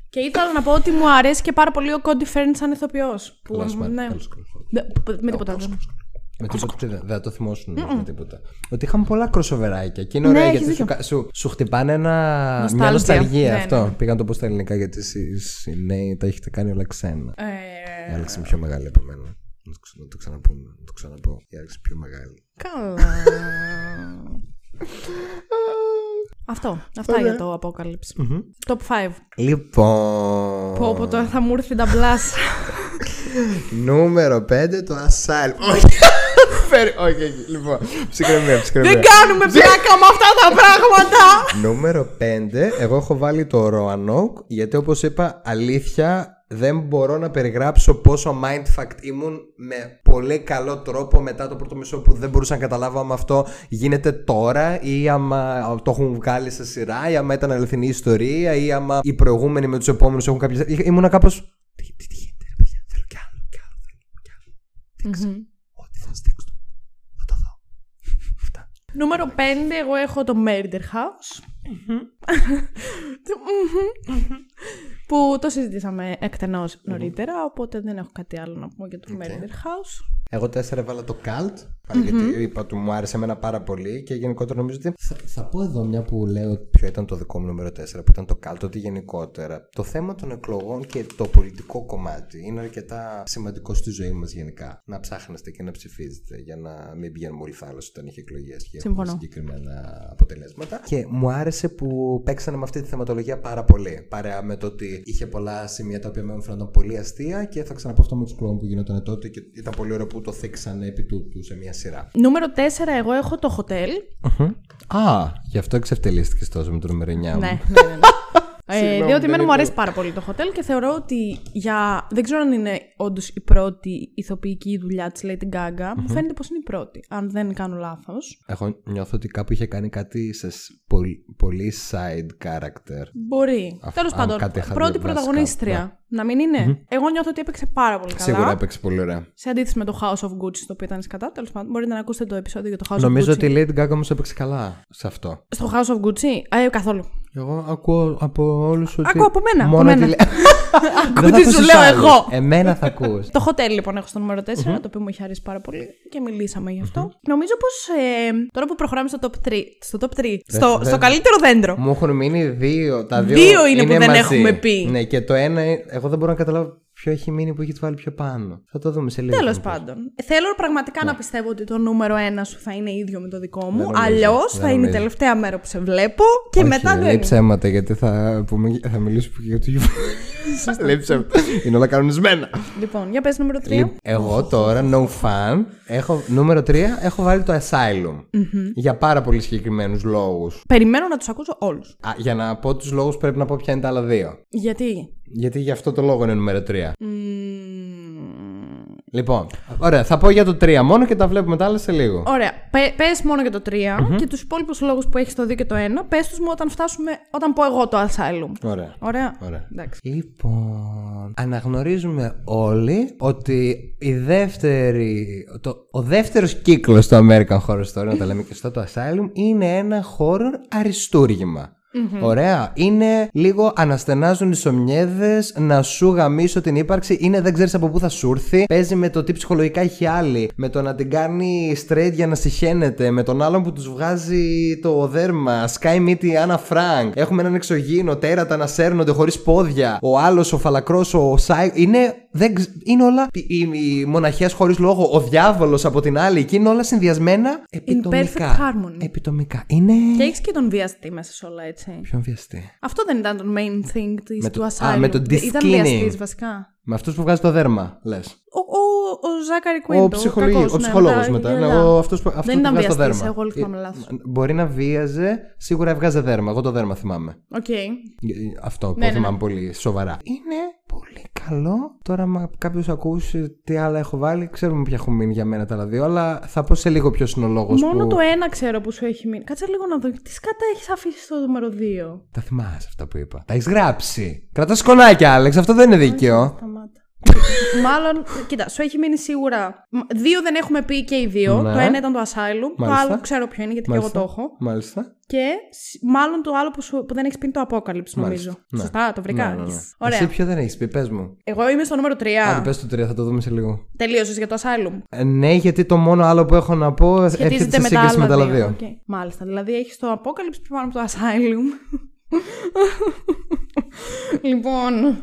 Και ήθελα να πω ότι μου αρέσει και πάρα πολύ ο Κόντι Φέρν σαν ηθοποιός. Ναι. Με τίποτα άλλο. Με τίποτα, δεν θα το θυμώσουν με τίποτα. Ότι είχαμε πολλά κροσοβεράκια και είναι ωραία γιατί σου χτυπάνε μια νοσταλγία. Αυτό. Πήγα να το πω στα ελληνικά γιατί εσείς οι νέοι τα έχετε κάνει όλα ξένα. Η Άλεξη είναι πιο μεγάλη από μένα. Να το ξαναπούμε, να το ξαναπώ. Η Άλεξη πιο μεγάλη. Καλά. Αυτό, αυτά ωραία. Για το αποκάλυψη. Mm-hmm. τοπ φάιβ. Λοιπόν. Πω πω, τώρα θα μου έρθει τα μπλάς. Νούμερο πέντε, το Asylum. Όχι, όχι, λοιπόν. Ψυχραιμία, ψυχραιμία. Δεν κάνουμε πλάκα με αυτά τα πράγματα. Νούμερο πέντε, εγώ έχω βάλει το Roanoke, γιατί όπως είπα, αλήθεια, δεν μπορώ να περιγράψω πόσο mindfucked ήμουν με πολύ καλό τρόπο μετά το πρώτο μισό που δεν μπορούσα να καταλάβω άμα αυτό γίνεται τώρα ή άμα το έχουν βγάλει σε σειρά ή άμα ήταν αληθινή ιστορία ή άμα οι προηγούμενοι με τους επόμενους έχουν κάποιες... Ήμουνα κάπως... Τι γίνεται ρε παιδιά, θέλω κι άλλο, κι άλλο, θέλω κι άλλο. Δεν ξέρω, ό,τι θα στέξω, θα το δω. Αυτά. Νούμερο πέντε, εγώ έχω το Murder House. Που το συζητήσαμε εκτενώς νωρίτερα, οπότε δεν έχω κάτι άλλο να πούμε για το Murder House. Εγώ τέσσερα έβαλα το Cult, γιατί είπα ότι μου άρεσε εμένα πάρα πολύ και γενικότερα νομίζω ότι θα πω εδώ μια που λέω ποιο ήταν το δικό μου νούμερο τέσσερα, που ήταν το Cult, ότι γενικότερα το θέμα των εκλογών και το πολιτικό κομμάτι είναι αρκετά σημαντικό στη ζωή μας γενικά. Να ψάχνεστε και να ψηφίζετε για να μην πηγαίνουμε όλοι θάλασσο όταν έχει εκλογές και έχουν συγκεκριμένα αποτελέσματα. Και μου άρεσε που παίξανε με αυτή τη θεματολογία πάρα πολύ. Παρέα με το ότι είχε πολλά σημεία τα οποία με έφεραν πολύ αστεία και θα ξαναπώ αυτό με τους κλόουν που γινόταν τότε και ήταν πολύ ωραίο που το θέξανε επί τούτου σε μια σειρά. Νούμερο τέσσερα, εγώ έχω το Hotel. Uh-huh. Α, γι' αυτό εξευτελίστηκες τόσο με το νούμερο εννιά μου. Ναι, ναι, ναι. Ε, διότι εμένα μου αρέσει πάρα πολύ το Hotel και θεωρώ ότι για... δεν ξέρω αν είναι όντως η πρώτη ηθοποιική δουλειά της Lady Gaga. Mm-hmm. Μου φαίνεται πως είναι η πρώτη, αν δεν κάνω λάθος. Εγώ νιώθω ότι κάπου είχε κάνει κάτι σε πολύ, πολύ side character. Μπορεί. Α... Τέλος πάντων, πρώτη πρωταγωνίστρια. Ναι. Να μην είναι. Mm-hmm. Εγώ νιώθω ότι έπαιξε πάρα πολύ καλά. Σίγουρα έπαιξε πολύ ωραία. Σε αντίθεση με το House of Gucci, το οποίο ήταν σκατά, τέλος πάντων. Μπορείτε να ακούσετε το επεισόδιο για το House of Gucci. Νομίζω ότι η Lady Gaga όμως έπαιξε καλά σε αυτό. Στο House of Gucci? Ε, καθόλου. Εγώ ακούω από όλους ότι... Ακούω από μένα. Μόνο από μένα. Τη... Ακούω τι σου λέω εγώ. Εμένα θα ακούς. Το Hotel λοιπόν έχω στο νούμερο τέσσερα, mm-hmm. το οποίο μου έχει αρέσει πάρα πολύ και μιλήσαμε γι' αυτό. Mm-hmm. Νομίζω πως ε, τώρα που προχωράμε στο top τρία, στο, top τρία στο, στο καλύτερο δέντρο. Μου έχουν μείνει δύο. Τα δύο, δύο είναι, είναι που δεν μαζί. Έχουμε πει. Ναι, και το ένα, εγώ δεν μπορώ να καταλάβω. Ποιο έχει μείνει που έχει βάλει πιο πάνω. Θα το δούμε σε λίγο. Τέλος πάντων. Θέλω πραγματικά ναι. να πιστεύω ότι το νούμερο ένα σου θα είναι ίδιο με το δικό μου. Αλλιώς θα είναι η τελευταία μέρα που σε βλέπω και όχι, μετά δεν. Λέει ψέματα γιατί θα, θα μιλήσω για το YouTube. Λέει ψέματα. Είναι όλα κανονισμένα. Λοιπόν, για πες νούμερο τρία. Εγώ τώρα, no fan, έχω, νούμερο τρία έχω βάλει το Asylum. Mm-hmm. Για πάρα πολύ συγκεκριμένους λόγους. Περιμένω να τους ακούσω όλους. Α, για να πω τους λόγους πρέπει να πω ποια είναι τα άλλα δύο. Γιατί? Γιατί γι' αυτό το λόγο είναι νούμερο τρία. Mm. Λοιπόν, ωραία, θα πω για το τρία μόνο και τα βλέπουμε τα άλλα σε λίγο. Ωραία, Πε, πες μόνο για το τρία mm-hmm. και τους υπόλοιπους λόγους που έχεις το δύο και το ένα. Πες τους μου όταν φτάσουμε, όταν πω εγώ το Asylum. Ωραία, ωραία, ωραία. Λοιπόν, αναγνωρίζουμε όλοι ότι η δεύτερη, το, ο δεύτερος κύκλος του American Horror Story, να τα λέμε και στο το Asylum, είναι ένα horror αριστούργημα. Mm-hmm. Ωραία. Είναι λίγο αναστενάζουν οι σομιέδες, να σου γαμίσω την ύπαρξη. Είναι δεν ξέρεις από πού θα σου έρθει. Παίζει με το τι ψυχολογικά έχει άλλη. Με το να την κάνει straight για να συχαίνεται. Με τον άλλον που τους βγάζει το δέρμα. Sky Meaty, Anna Frank. Έχουμε έναν εξωγήινο, τέρατα να σέρνονται χωρίς πόδια. Ο άλλος, ο φαλακρός, ο Σάι. Είναι, δεν... είναι όλα. Οι, οι μοναχές χωρίς λόγο. Ο διάβολος από την άλλη. Και είναι όλα συνδυασμένα επιτομικά. επιτομικά. Είναι... Και έχεις και τον βιαστή μέσα σε όλα έτσι. Ποιον βιαστή? Αυτό δεν ήταν το main thing της, με του το, Asylum. Α, με τον Ήταν βιαστής βασικά. Με αυτούς που βγάζει το δέρμα, λες. Ο, ο, ο Ζάκαρη Κουίντο. Ο, ψυχολογι... ο ψυχολόγος ναι, μετά. μετά. Ναι, ο, αυτός που, αυτός δεν που ήταν βιαστής, εγώ λυθάμαι λάθος. Μπορεί να βίαζε, σίγουρα έβγαζε δέρμα. Εγώ το δέρμα θυμάμαι. Okay. Αυτό ναι, που ναι, θυμάμαι ναι. πολύ σοβαρά. Είναι πολύ καλό. καλό. Τώρα, άμα κάποιος ακούσει τι άλλα έχω βάλει, ξέρουμε ποια έχουν μείνει για μένα τα άλλα δύο. Αλλά θα πω σε λίγο ποιος είναι ο λόγος. Μόνο που... το ένα ξέρω που σου έχει μείνει. Κάτσε λίγο να δω. Τι σκάτα έχεις αφήσει στο νούμερο δύο. Τα θυμάσαι αυτά που είπα. Τα έχεις γράψει. Κρατάς σκονάκια, Άλεξ. Αυτό δεν είναι δίκαιο. Μάλλον, κοίτα, σου έχει μείνει σίγουρα. Δύο δεν έχουμε πει και οι δύο. Ναι. Το ένα ήταν το Asylum. Μάλιστα. Το άλλο ξέρω ποιο είναι, γιατί Μάλιστα. και εγώ το έχω. Μάλιστα. Και μάλλον το άλλο που, σου, που δεν έχει πει είναι το Apocalypse, νομίζω. Ναι. Σωστά, το βρήκα. Ναι, ναι, ναι. Ωραία. Εσύ ποιο δεν έχει πει, πες μου. Εγώ είμαι στο νούμερο τρία. Άντε, πες το τρία, θα το δούμε σε λίγο. Τελείωσες για το Asylum. Ε, ναι, γιατί το μόνο άλλο που έχω να πω έρχεται σε σύγκριση με τα άλλα δύο. Okay. Μάλιστα. Δηλαδή έχει το Apocalypse που πάνω από το Asylum. Λοιπόν.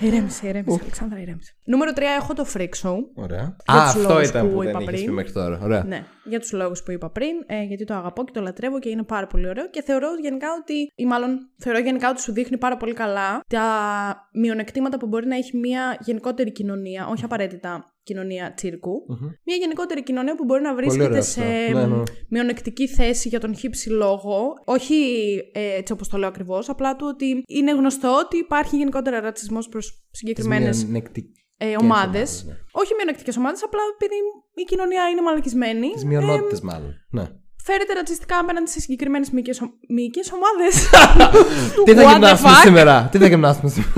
Ηρέμησε, ηρέμησε, Αλεξάνδρα, ηρέμησε. Νούμερο τρία έχω το Freak Show. Ωραία. Για Α, αυτό ήταν που, που δεν είχες πει μέχρι τώρα. Ωραία. Ναι, για τους λόγους που είπα πριν, ε, γιατί το αγαπώ και το λατρεύω και είναι πάρα πολύ ωραίο. Και θεωρώ γενικά ότι, ή μάλλον θεωρώ γενικά ότι σου δείχνει πάρα πολύ καλά τα μειονεκτήματα που μπορεί να έχει μια γενικότερη κοινωνία, όχι απαραίτητα κοινωνία τσίρκου. Mm-hmm. Μια γενικότερη κοινωνία που μπορεί να βρίσκεται σε ναι, ναι. μειονεκτική θέση για τον χύψη λόγο. Όχι ε, έτσι όπως το λέω ακριβώς, απλά του ότι είναι γνωστό ότι υπάρχει γενικότερα ρατσισμός προς συγκεκριμένες μειονεκτικ... ε, ομάδες. Ναι. Όχι μειονεκτικές ομάδες, απλά επειδή η κοινωνία είναι μαλακισμένη. Τις μειονότητες ε, μάλλον. Ναι. Φέρετε ρατσιστικά απέναντι σε συγκεκριμένες μυϊκές ομάδες. Τι θα γυμνάσουμε σήμερα. Τι θα γυμνάσουμε σήμερα.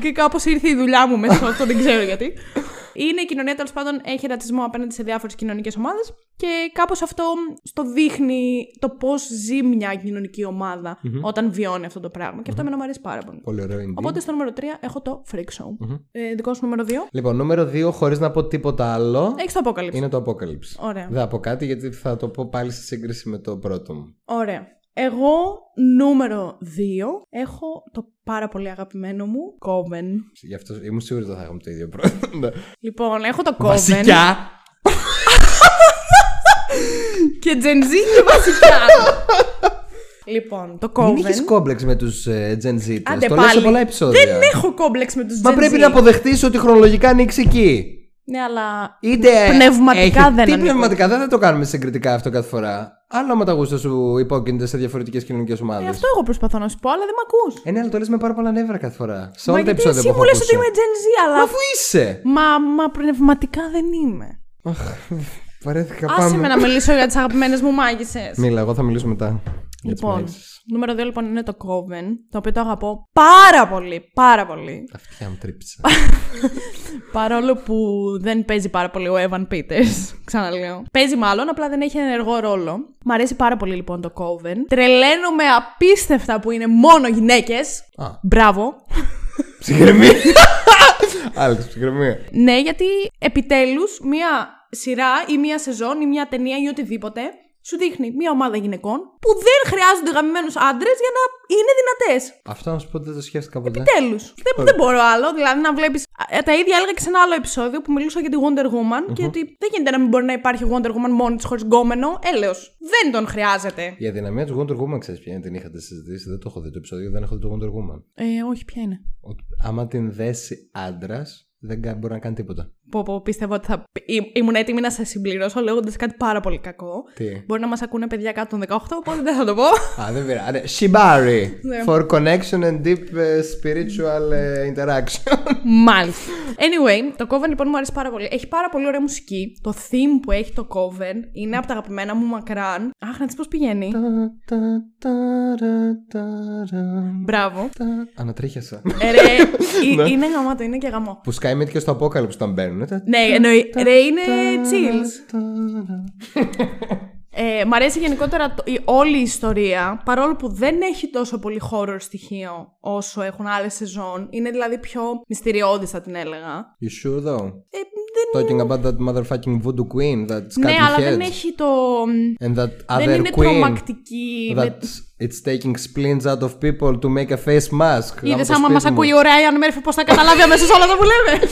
Και κάπως ήρθε η δουλειά μου μέσα αυτό, δεν ξέρω γιατί. Είναι η κοινωνία, τέλος πάντων, έχει ρατσισμό απέναντι σε διάφορες κοινωνικές ομάδες και κάπως αυτό στο δείχνει το πώς ζει μια κοινωνική ομάδα mm-hmm. όταν βιώνει αυτό το πράγμα. Mm-hmm. Και αυτό εμένα μου αρέσει πάρα πολύ. Πολύ ωραίο είναι. Οπότε στο νούμερο τρία έχω το Freak Show. Mm-hmm. Ε, δικό σου νούμερο δύο. Λοιπόν, νούμερο δύο, χωρίς να πω τίποτα άλλο. Έχεις το Apocalypse. Είναι το Apocalypse. Ωραία. Δεν θα πω κάτι γιατί θα το πω πάλι σε σύγκριση με το πρώτο μου. Ωραία. Εγώ νούμερο δύο έχω το πάρα πολύ αγαπημένο μου Coven. Γι' αυτό ήμουν σίγουρη ότι θα έχουμε το ίδιο πρόβλημα. Λοιπόν, έχω το Coven. Βασικά! Και Gen Z και βασικά! Λοιπόν, το Coven. Μην έχεις κόμπλεξ με τους ε, Gen Z. Άντε, το λέω σε πολλά επεισόδια. Δεν έχω κόμπλεξ με τους Gen Z. Μα πρέπει να αποδεχτείς ότι χρονολογικά ανοίξει εκεί. Ναι, αλλά είτε πνευματικά έχει... δεν είναι. Τι πνευματικά, δεν θα το κάνουμε συγκριτικά αυτό κάθε φορά. Άλλο με τα γούστα σου υπόκεινται σε διαφορετικές κοινωνικές ομάδες. Ε, αυτό εγώ προσπαθώ να σου πω, αλλά δεν με ακούς. Ε, ναι, αλλά το λες με πάρα πολλά νεύρα κάθε φορά. Σε όλα τα επεισόδια που έχω ακούσει. Εσύ μου λες ότι είμαι Gen Z, αλλά. Μα αφού είσαι! Μα, μα πνευματικά δεν είμαι. Αχ, βαρέθηκα πάρα πολύ. Άσε με να μιλήσω για τις αγαπημένες μου μάγισσες. Μίλα, εγώ θα μιλήσω μετά. Λοιπόν, νούμερο δύο λοιπόν είναι το Coven, το οποίο το αγαπώ πάρα πολύ, πάρα πολύ. Τα αυτιά μου τρύπησα. Παρόλο που δεν παίζει πάρα πολύ ο Evan Peters, ξαναλέω. Παίζει μάλλον, απλά δεν έχει ενεργό ρόλο. Μ' αρέσει πάρα πολύ λοιπόν το Coven. Τρελαίνομαι απίστευτα που είναι μόνο γυναίκες. Α. Μπράβο. Ψυχραιμία. Άλεξ, ψυχραιμία. Ναι, γιατί επιτέλους μία σειρά ή μία σεζόν ή μία ταινία ή οτιδήποτε σου δείχνει μια ομάδα γυναικών που δεν χρειάζονται γαμημένους άντρες για να είναι δυνατές. Αυτό να σου πω δεν το σκέφτηκα ποτέ. Επιτέλους. Δεν, δεν μπορώ άλλο. Δηλαδή να βλέπεις. Τα ίδια έλεγα και σε ένα άλλο επεισόδιο που μιλούσα για τη Wonder Woman mm-hmm. και ότι δεν γίνεται να μην μπορεί να υπάρχει Wonder Woman μόνη της χωρίς γκόμενο. Έλεος. Δεν τον χρειάζεται. Η αδυναμία της Wonder Woman ξέρεις ποια είναι, την είχατε συζητήσει. Δεν το έχω δει το επεισόδιο, δεν έχω δει το Wonder Woman. Ε, όχι, ποια είναι. Άμα την δέσει άντρα, δεν μπορεί να κάνει τίποτα. Πω, πω, πιστεύω ότι θα... Ή, ήμουν έτοιμη να σε συμπληρώσω λέγοντας κάτι πάρα πολύ κακό. Τι? Μπορεί να μας ακούνε παιδιά κάτω των δεκαοκτώ, οπότε δεν θα το πω. Α, δεν πειράζει. Shibari for connection and deep spiritual interaction. Μάλιστα. Anyway, το Coven λοιπόν μου αρέσει πάρα πολύ. Έχει πάρα πολύ ωραία μουσική. Το theme που έχει το Coven είναι από τα αγαπημένα μου μακράν. Αχ, να της πώς πηγαίνει. Μπράβο. Ανατρίχιασα. Ρε, είναι γαμάτο, είναι και γαμό. Που σκάει μύτη και στο Apocalypse όταν μπαίνουν. Ναι, εννοεί. Ρε, είναι chills. Ε, μ' αρέσει γενικότερα το, η, όλη η ιστορία, παρόλο που δεν έχει τόσο πολύ horror στοιχείο όσο έχουν άλλες σεζόν. Είναι δηλαδή πιο μυστηριώδης, θα την έλεγα. You sure though? Ε, δεν... Talking about that motherfucking voodoo queen that scattered. Ναι, αλλά heads. Δεν έχει το. And that other δεν είναι queen τρομακτική. That με... it's taking splints out of people to make a face mask. Είδες άμα μας ακούει ο Ryan Murphy πώς θα καταλάβει αμέσως όλα τα που λέμε.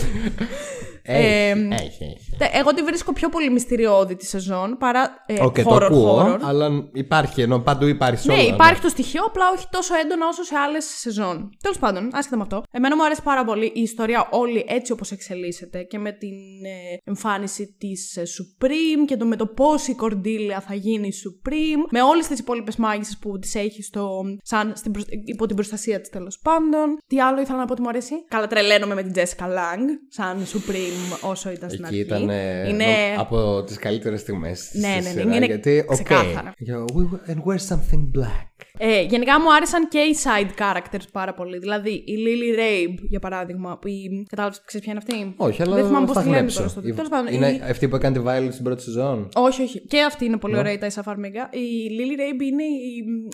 Έχει, έχει, έχει. Εγώ τη βρίσκω πιο πολύ μυστηριώδη τη σεζόν παρά ε, okay, horror, το ακούω, horror. Αλλά υπάρχει, ενώ παντού υπάρχει σε όλα. Ναι, υπάρχει ναι. το στοιχείο, απλά όχι τόσο έντονα όσο σε άλλες σεζόν. Τέλος πάντων, άσχετα με αυτό. Εμένα μου αρέσει πάρα πολύ η ιστορία όλη έτσι όπως εξελίσσεται και με την ε, εμφάνιση της ε, Supreme και το, με το πώς η Κορντήλια θα γίνει Supreme, με όλες τις υπόλοιπες μάγισσες που τις έχει στο, σαν, στην, υπό την προστασία της τέλος πάντων. Τι άλλο ήθελα να πω ότι μου αρέσει. Καλά, τρελαίνομαι με την Jessica Lange σαν Supreme όσο ήταν στην αρχή. Ήταν είναι... νο... από τις καλύτερες στιγμές. Ναι, ναι, ναι, σειρά, είναι γιατί, ξεκάθαρα. Okay. And wear something black. Ε, γενικά μου άρεσαν και οι side characters πάρα πολύ. Δηλαδή η Lily Rabe, για παράδειγμα, που η... κατάλαβες, ξέρεις ποια είναι αυτή. Όχι, αλλά δεν θυμάμαι πώς τη λέμε τώρα στο τέλος πάντων. Είναι η... αυτή που έκανε τη Violet στην πρώτη σεζόν. Όχι, όχι. Και αυτή είναι πολύ yeah. ωραία η Taissa Farmiga. Η Lily Rabe είναι η,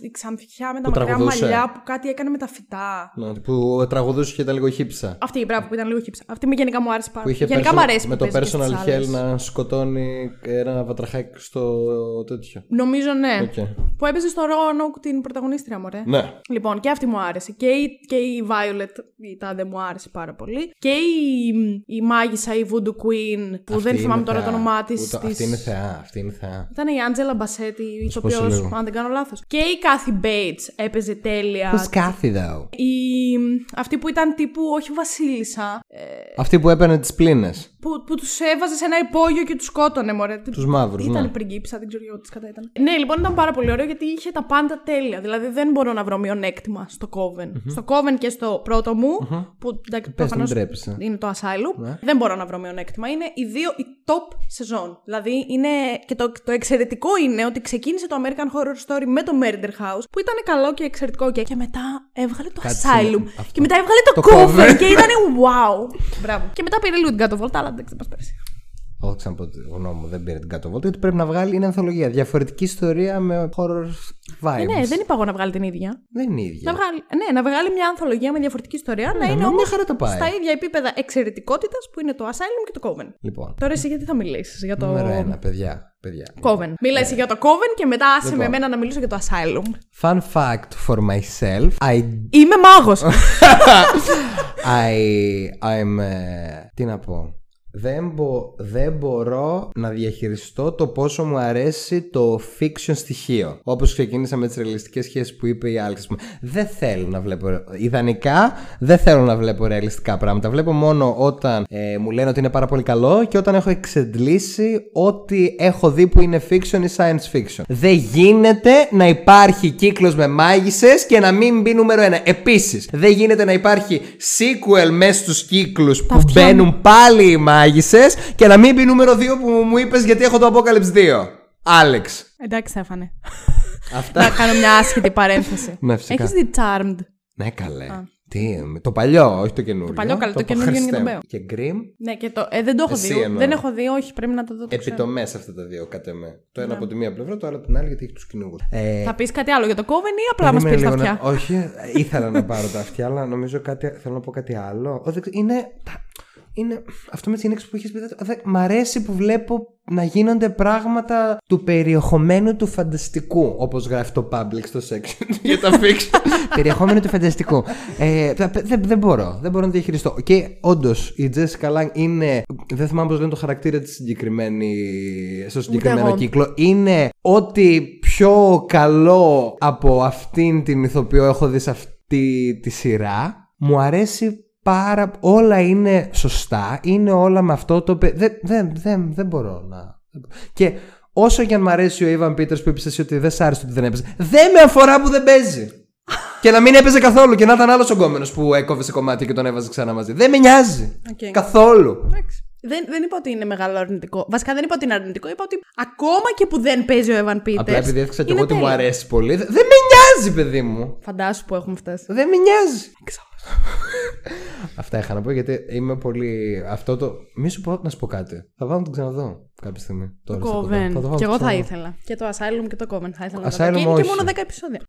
η ξανθιά με τα που μακρά τραγουδούσε. Μαλλιά που κάτι έκανε με τα φυτά. Ναι, που τραγουδούσε και ήταν λίγο χύψα. Αυτή, μπράβο, που ήταν λίγο χύψα. Αυτή με γενικά μου άρεσε πάρα πολύ. Γενικά μου αρέσει με το personal hell να σκοτώνει ένα βατραχάκι στο τέτοιο. Νομίζω ναι. Που έπαιζε στο Roanoke την πρωταγωνίστρια, μωρέ. Ναι. Λοιπόν, και αυτή μου άρεσε. Και η, και η Violet, η τάδε μου άρεσε πάρα πολύ. Και η, η μάγισσα, η Voodoo Queen, που αυτή δεν θυμάμαι τώρα θεά. Το όνομά τη. Της... Αυτή είναι θεά. Αυτή είναι θεά. Ήταν η Angela Bassett, η ηθοποιός, αν δεν κάνω λάθος. Και η Kathy Bates έπαιζε τέλεια. Πώς Kathy, though. Η... Αυτή που ήταν τύπου, όχι βασίλισσα. Ε... Αυτή που έπαιρνε τις πλήνες. Που, που τους έβαζε σε ένα υπόγειο και τους σκότωνε, μωρέ. Τους μαύρους. Ήταν ναι. πριγκίψα, δεν ξέρω τι κατά ήταν. Ναι, λοιπόν, ήταν πάρα πολύ ωραίο γιατί είχε τα πάντα τέλεια. Δηλαδή δεν μπορώ να βρω μειονέκτημα στο Coven. Mm-hmm. Στο Coven και στο πρώτο μου, mm-hmm. που προφανώς είναι το Asylum, yeah. δεν μπορώ να βρω μειονέκτημα. Είναι οι δύο οι top σεζόν. Δηλαδή είναι. Και το, το εξαιρετικό είναι ότι ξεκίνησε το American Horror Story με το Murder House, που ήταν καλό και εξαιρετικό και, και μετά έβγαλε το Κάτσε, Asylum. Αυτό. Και μετά έβγαλε το, το Coven, Coven και ήταν wow. Μπράβο. Και μετά πήρε λίγο την κατοβολτά, αλλά δεν ξεπα πέρσι. Όχι, ξανά πω τη γνώμη μου, δεν πήρε την κατοβολτή. Γιατί πρέπει να βγάλει, είναι ανθολογία. Διαφορετική ιστορία με horror vibes. Ναι, δεν είπα εγώ να βγάλει την ίδια. Δεν είναι ίδια. Να βγάλει, ναι, να βγάλει μια ανθολογία με διαφορετική ιστορία, ναι, να είναι όμως στα ίδια επίπεδα εξαιρετικότητας που είναι το Asylum και το Coven. Λοιπόν. Τώρα εσύ γιατί θα μιλήσεις για το. Νούμερο ένα, παιδιά. Παιδιά. Coven. Μίλασε yeah. για το Coven και μετά άσε με εμένα να μιλήσω για το Asylum. Fun fact for myself. I... Είμαι μάγος. I... I'm... Τι να πω. Δεν, μπο, δεν μπορώ να διαχειριστώ το πόσο μου αρέσει το fiction στοιχείο. Όπως ξεκίνησα με τις ρεαλιστικές σχέσεις που είπε η Άλεξ. Δεν θέλω να βλέπω. Ιδανικά δεν θέλω να βλέπω ρεαλιστικά πράγματα. Βλέπω μόνο όταν ε, μου λένε ότι είναι πάρα πολύ καλό και όταν έχω εξαντλήσει ό,τι έχω δει που είναι fiction ή science fiction. Δεν γίνεται να υπάρχει κύκλος με μάγισσες και να μην μπει νούμερο ένα. Επίσης, δεν γίνεται να υπάρχει sequel μέσα στους κύκλους που μπαίνουν πάλι οι μάγισσες. Και να μην πει νούμερο δύο που μου είπες γιατί έχω το Apocalypse δύο. Άλεξ. Εντάξει, έφανε. Αυτά. Να κάνω μια άσχητη παρένθεση. Ναι, φυσικά. Έχεις δει Charmed? Ναι, καλέ. Α. Τι, το παλιό, όχι το καινούριο. Το παλιό, καλέ. Το, το καινούριο είναι και το μπέο. Και Grimm. Ναι, και το. Ε, δεν το έχω Εσύ, δει. Εννοώ. Δεν έχω δει, όχι, πρέπει να το δω. Επιτομές αυτά τα δύο, κατά με. Το ένα ναι. από τη μία πλευρά, το άλλο από την άλλη, γιατί έχει τους κυνηγούς. Ε... Θα πεις κάτι άλλο για το Coven ή απλά μας πεις τα αυτιά? Όχι, ήθελα να πάρω τα αυτιά, αλλά νομίζω θέλω να πω κάτι άλλο. Είναι. Είναι αυτό με τη συνέξη που έχεις πει. Μ' αρέσει που βλέπω να γίνονται πράγματα του περιεχομένου του φανταστικού. Όπως γράφει το public στο section για τα fiction. Περιεχόμενο του φανταστικού. ε, δεν, δεν μπορώ. Δεν μπορώ να διαχειριστώ. Και όντως η Jessica Lange είναι. Δεν θυμάμαι πώς λένε το χαρακτήρα της συγκεκριμένη. Στο συγκεκριμένο κύκλο. Είναι ό,τι πιο καλό από αυτήν την ηθοποιό έχω δει σε αυτή τη σειρά. Μου αρέσει. Πάρα, όλα είναι σωστά, είναι όλα με αυτό το. Δεν, δεν, δεν, δεν μπορώ να. Και όσο και αν μ' αρέσει ο Evan Peters που είπε εσύ ότι δεν σ' άρεσε ότι δεν έπαιζε, δεν με αφορά που δεν παίζει. Και να μην έπαιζε καθόλου και να ήταν άλλος ο γκόμενος που έκοβε σε κομμάτι και τον έβαζε ξανά μαζί. Δεν με νοιάζει. Okay. Καθόλου. Okay. Δεν, δεν είπα ότι είναι μεγάλο αρνητικό. Βασικά δεν είπα ότι είναι αρνητικό. Είπα ότι ακόμα και που δεν παίζει ο Evan Peters. Απλά επειδή έφτιαξα και εγώ ότι μου αρέσει πολύ. Δεν με νοιάζει, παιδί μου. Φαντάσου που έχουμε φτάσει. Δεν με νοιάζει. Αυτά είχα να πω γιατί είμαι πολύ. Αυτό το. Μη σου πω να σου πω κάτι. Θα βάλω να τον ξαναδώ κάποια στιγμή. Το Coven. Και εγώ θα ήθελα. Και το Asylum και το Coven. Θα ήθελα να το δω. Και μόνο δέκα επεισόδια.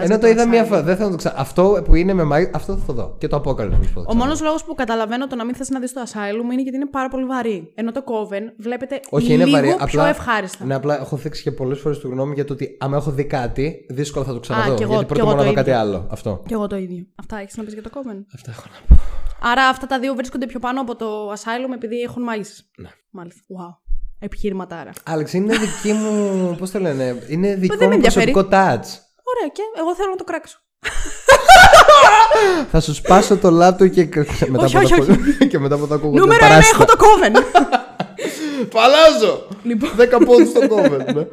Ενώ το είδα μία φορά. Δεν θέλω να το ξα... Αυτό που είναι με μάγισσα, αυτό θα το δω. Και το απόκαλυψα. Ο μόνος λόγος που καταλαβαίνω το να μην θες να δεις το Asylum είναι γιατί είναι πάρα πολύ βαρύ. Ενώ το Coven βλέπετε όχι, λίγο είναι βαρύ, πιο απλά, ευχάριστα. Ναι, απλά έχω θέξει και πολλές φορές τη γνώμη για το ότι άμα έχω δει κάτι, δύσκολα θα το ξαναδώ. Α, εγώ, γιατί πρώτα να δω κάτι άλλο. Αυτό. Και εγώ το ίδιο. Αυτά έχεις να πεις για το Coven? Αυτά έχω να πω. Άρα αυτά τα δύο βρίσκονται πιο πάνω από το Asylum επειδή έχουν μάγισσες. Ναι. Μάλιστα. Wow. Επιχείρηματα άρα. Άλεξ, είναι δική μου. Πώς το λένε, είναι δικό μου προσωπικό touch. Ωραία, και εγώ θέλω να το κράξω. Θα σου σπάσω το λάπτο και μετά όχι, από όχι, το όχι. Και μετά από το ακούγονται νούμερο ένα έχω το κόβεν. Παλάζω λοιπόν. δέκα πόντους το κόβεν, ναι.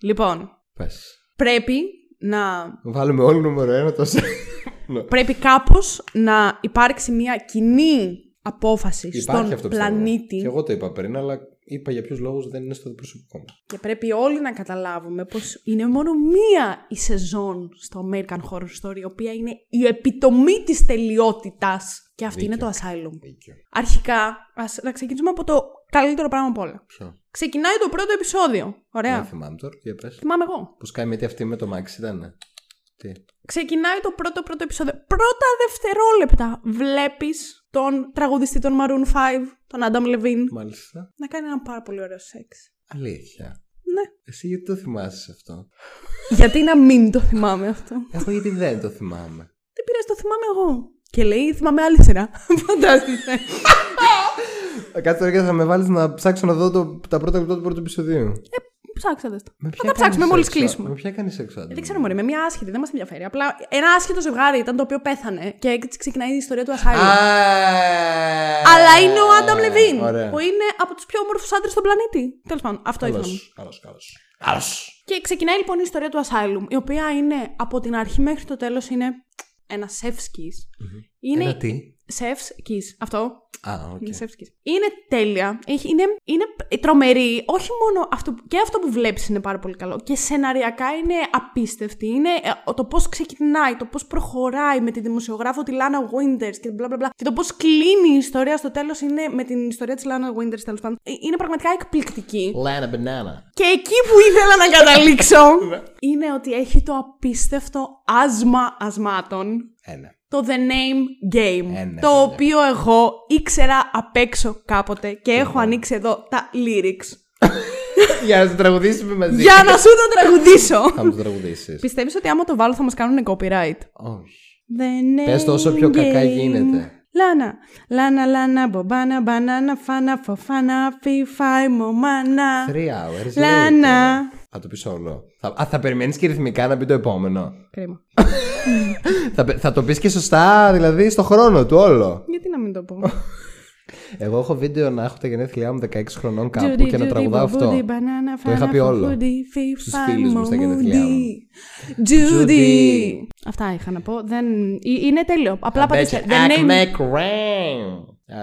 Λοιπόν, πες. Πρέπει να βάλουμε όλοι νούμερο ένα το... Πρέπει κάπως να υπάρξει μια κοινή απόφαση. Υπάρχει στον αυτό, πλανήτη. Και εγώ το είπα πριν, αλλά είπα για ποιους λόγους δεν είναι στο προσωπικό μας. Και πρέπει όλοι να καταλάβουμε πως είναι μόνο μία η σεζόν στο American Horror Story, η οποία είναι η επιτομή της τελειότητας. Και αυτή δίκιο. Είναι το Asylum. Δίκιο. Αρχικά, ας, να ξεκινήσουμε από το καλύτερο πράγμα απ' όλα. Ποιο? Ξεκινάει το πρώτο επεισόδιο. Ωραία. Δεν θυμάμαι τώρα, για πες. Θυμάμαι εγώ. Πως κάνει μύτη αυτή με το Max ήταν. Τι? Ξεκινάει το πρώτο πρώτο επεισόδιο. Πρώτα δευτερόλεπτα βλέπεις τον τραγουδιστή των Maroon φάιβ, τον Adam Levine. Μάλιστα. Να κάνει ένα πάρα πολύ ωραίο σεξ. Αλήθεια? Ναι. Εσύ γιατί το θυμάσαι αυτό? Γιατί να μην το θυμάμαι αυτό? Εγώ γιατί δεν το θυμάμαι. Τι πειράζει, το θυμάμαι εγώ. Και λέει θυμάμαι άλλη σειρά. Φαντάζεσαι? Κάτσε τώρα και θα με βάλεις να ψάξω να δω το, τα πρώτα λεπτά του πρώτου επεισοδίου. Ε, ψάξατε το. Θα τα ψάξουμε μόλις κλείσουμε. Με ποια κάνει σεξ? Δεν ξέρω, μωρέ, με μια άσχετη, δεν μας ενδιαφέρει. Απλά ένα άσχετο ζευγάρι ήταν το οποίο πέθανε και έτσι ξεκινάει η ιστορία του Asylum. Αλλά είναι ο Άνταμ Λεβίν, που είναι από τους πιο όμορφους άντρες στον πλανήτη. Τέλος πάντων, αυτό ήθελα. Καλώς, καλώς. Και ξεκινάει λοιπόν η ιστορία του Asylum, η οποία είναι από την αρχή μέχρι το τέλος είναι ένα σεφσκι. Ένα τι? Σεφσκις, αυτό. Ah, okay. Είναι σεφσκις. Είναι τέλεια. Είναι, είναι τρομερή. Όχι μόνο αυτό, και αυτό που βλέπεις είναι πάρα πολύ καλό. Και σεναριακά είναι απίστευτη. Είναι το πώς ξεκινάει, το πώς προχωράει με τη δημοσιογράφο τη Lana Winters και μπλα μπλα μπλα. Και το πώς κλείνει η ιστορία στο τέλος είναι με την ιστορία της Lana Winters, τέλος πάντων. Είναι πραγματικά εκπληκτική. Lana Banana. Και εκεί που ήθελα να καταλήξω είναι ότι έχει το απίστευτο άσμα ασμάτων. Ένα. Το The Name Game, ένα, το οποίο ένα. Εγώ ήξερα απ' έξω κάποτε και έχω ένα. Ανοίξει εδώ τα lyrics. Για να σου τραγουδήσουμε μαζί. Για να σου το τραγουδήσω. Θα μου το τραγουδήσεις. Πιστεύεις ότι άμα το βάλω θα μας κάνουν copyright? Όχι. The Name. Πες το όσο πιο game. Κακά γίνεται. Λάνα, λάνα, λάνα, μπομπάνα, μπανάνα, φάνα, φοφάνα, φιφάι, μομάνα. Three hours. Λάνα. Θα το πεις όλο. Θα, α, θα περιμένεις και ρυθμικά να πει το επόμενο. Κρίμα. θα, θα το πεις και σωστά, δηλαδή στο χρόνο του όλο. Γιατί να μην το πω. Εγώ έχω βίντεο να έχω τα γενέθλιά μου δεκαέξι χρονών κάπου και να τραγουδάω αυτό. Το είχα πει όλο. Στους φίλους μου στα γενέθλιά μου. Αυτά είχα να πω. Είναι τέλειο. Απλά πατήστε.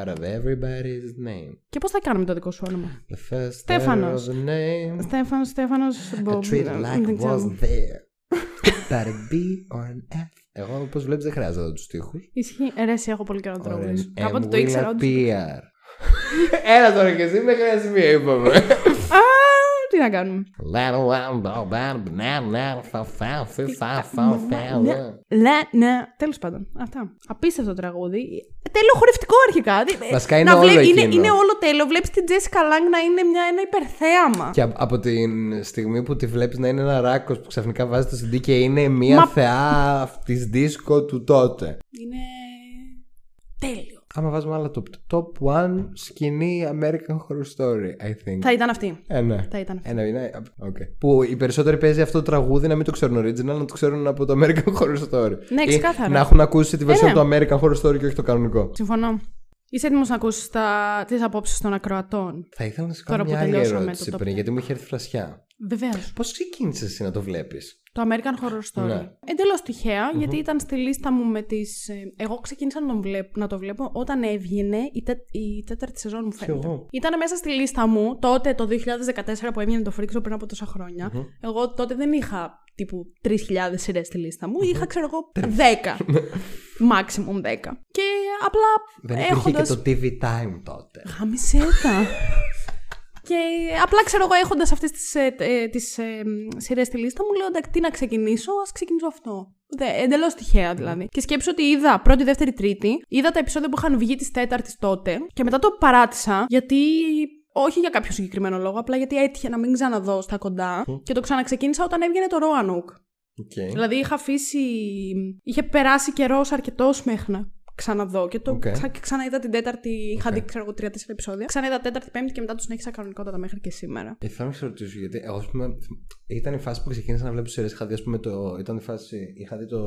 Out of everybody's name. Και πώς θα κάνουμε το δικό σου όνομα? Στέφανος. Στέφανος, Στέφανος. A treat like was there. But it be or an F. Εγώ όπως βλέπεις δεν χρειάζεται να δω τους τοίχους. Ισχύει, ρε εσύ έχω πολύ καιρό να τραγουδήσω. Κάποτε το ήξερα ότι... Έλα τώρα και εσύ με χρειάζεται μία είπαμε. Τι να κάνουμε. Τέλος πάντων, αυτά. Απίστευτο τραγούδι. Τέλειο χορευτικό αρχικά. Βασικά είναι όλο εκείνο. Είναι όλο τέλειο. Βλέπεις την Τζέσικα Λάγκ να είναι ένα υπερθέαμα. Και από τη στιγμή που τη βλέπεις να είναι ένα ράκος που ξαφνικά βάζει το σι ντι και είναι μια θεά της δίσκο του τότε. Είναι τέλειο. Άμα βάζουμε άλλα top, top one σκηνή American Horror Story, I think. Θα ήταν αυτή. Ε, ναι. Θα ήταν αυτή. Ε, ναι, ναι. Okay. Που οι περισσότεροι παίζει αυτό το τραγούδι να μην το ξέρουν original, να το ξέρουν από το American Horror Story. Ναι, ξεκάθαρα. Να έχουν ακούσει τη version ε, ναι. του American Horror Story και όχι το κανονικό. Συμφωνώ. Είσαι έτοιμος να ακούσεις τα... τις απόψεις των ακροατών? Θα ήθελα να σου κάνω μια άλλη ερώτηση πριν, γιατί μου είχε έρθει φλασιά. Βεβαίως. Πώς ξεκίνησες εσύ να το βλέπεις? Το American Horror Story. Ναι. Εντελώς τυχαία, mm-hmm. γιατί ήταν στη λίστα μου με τις. Εγώ ξεκίνησα να το βλέπω, να το βλέπω όταν έβγαινε η, τε... η τέταρτη σεζόν, μου φαίνεται. Ήταν μέσα στη λίστα μου τότε το δύο χιλιάδες δεκατέσσερα που έβγαινε το Freak Show πριν από τόσα χρόνια. Mm-hmm. Εγώ τότε δεν είχα τύπου τρεις χιλιάδες σειρές στη λίστα μου, mm-hmm. είχα ξέρω εγώ δέκα. Maximum δέκα. Και απλά. Δεν υπήρχε έχοντας... και το τι βι Time τότε. Γαμισέτα. Και απλά ξέρω εγώ έχοντας αυτές τις, ε, ε, τις ε, σειρές στη λίστα μου, λέω εντάξει τι να ξεκινήσω, ας ξεκινήσω αυτό. Εντελώς τυχαία δηλαδή. Και σκέψω ότι είδα πρώτη, δεύτερη, τρίτη, είδα τα επεισόδια που είχαν βγει της τέταρτης τότε και μετά το παράτησα γιατί... Όχι για κάποιο συγκεκριμένο λόγο, απλά γιατί έτυχε να μην ξαναδώ στα κοντά mm. και το ξαναξεκίνησα όταν έβγαινε το Roanoke. Okay. Δηλαδή είχα αφήσει... είχε περάσει καιρός αρκετός μέχρι να ξαναδώ και το okay. ξα... και ξαναείδα την τέταρτη. Είχα okay. δει, ξέρω εγώ, τρία-τέσσερα επεισόδια. Ξαναείδα τέταρτη, πέμπτη και μετά του συνέχισα κανονικότατα μέχρι και σήμερα. Ε, θα σε ρωτήσω γιατί. Εγώ, ας πούμε, ήταν η φάση που ξεκίνησα να βλέπω σειρές. Είχα δει, ας πούμε, το... ήταν η φάση. Είχα δει το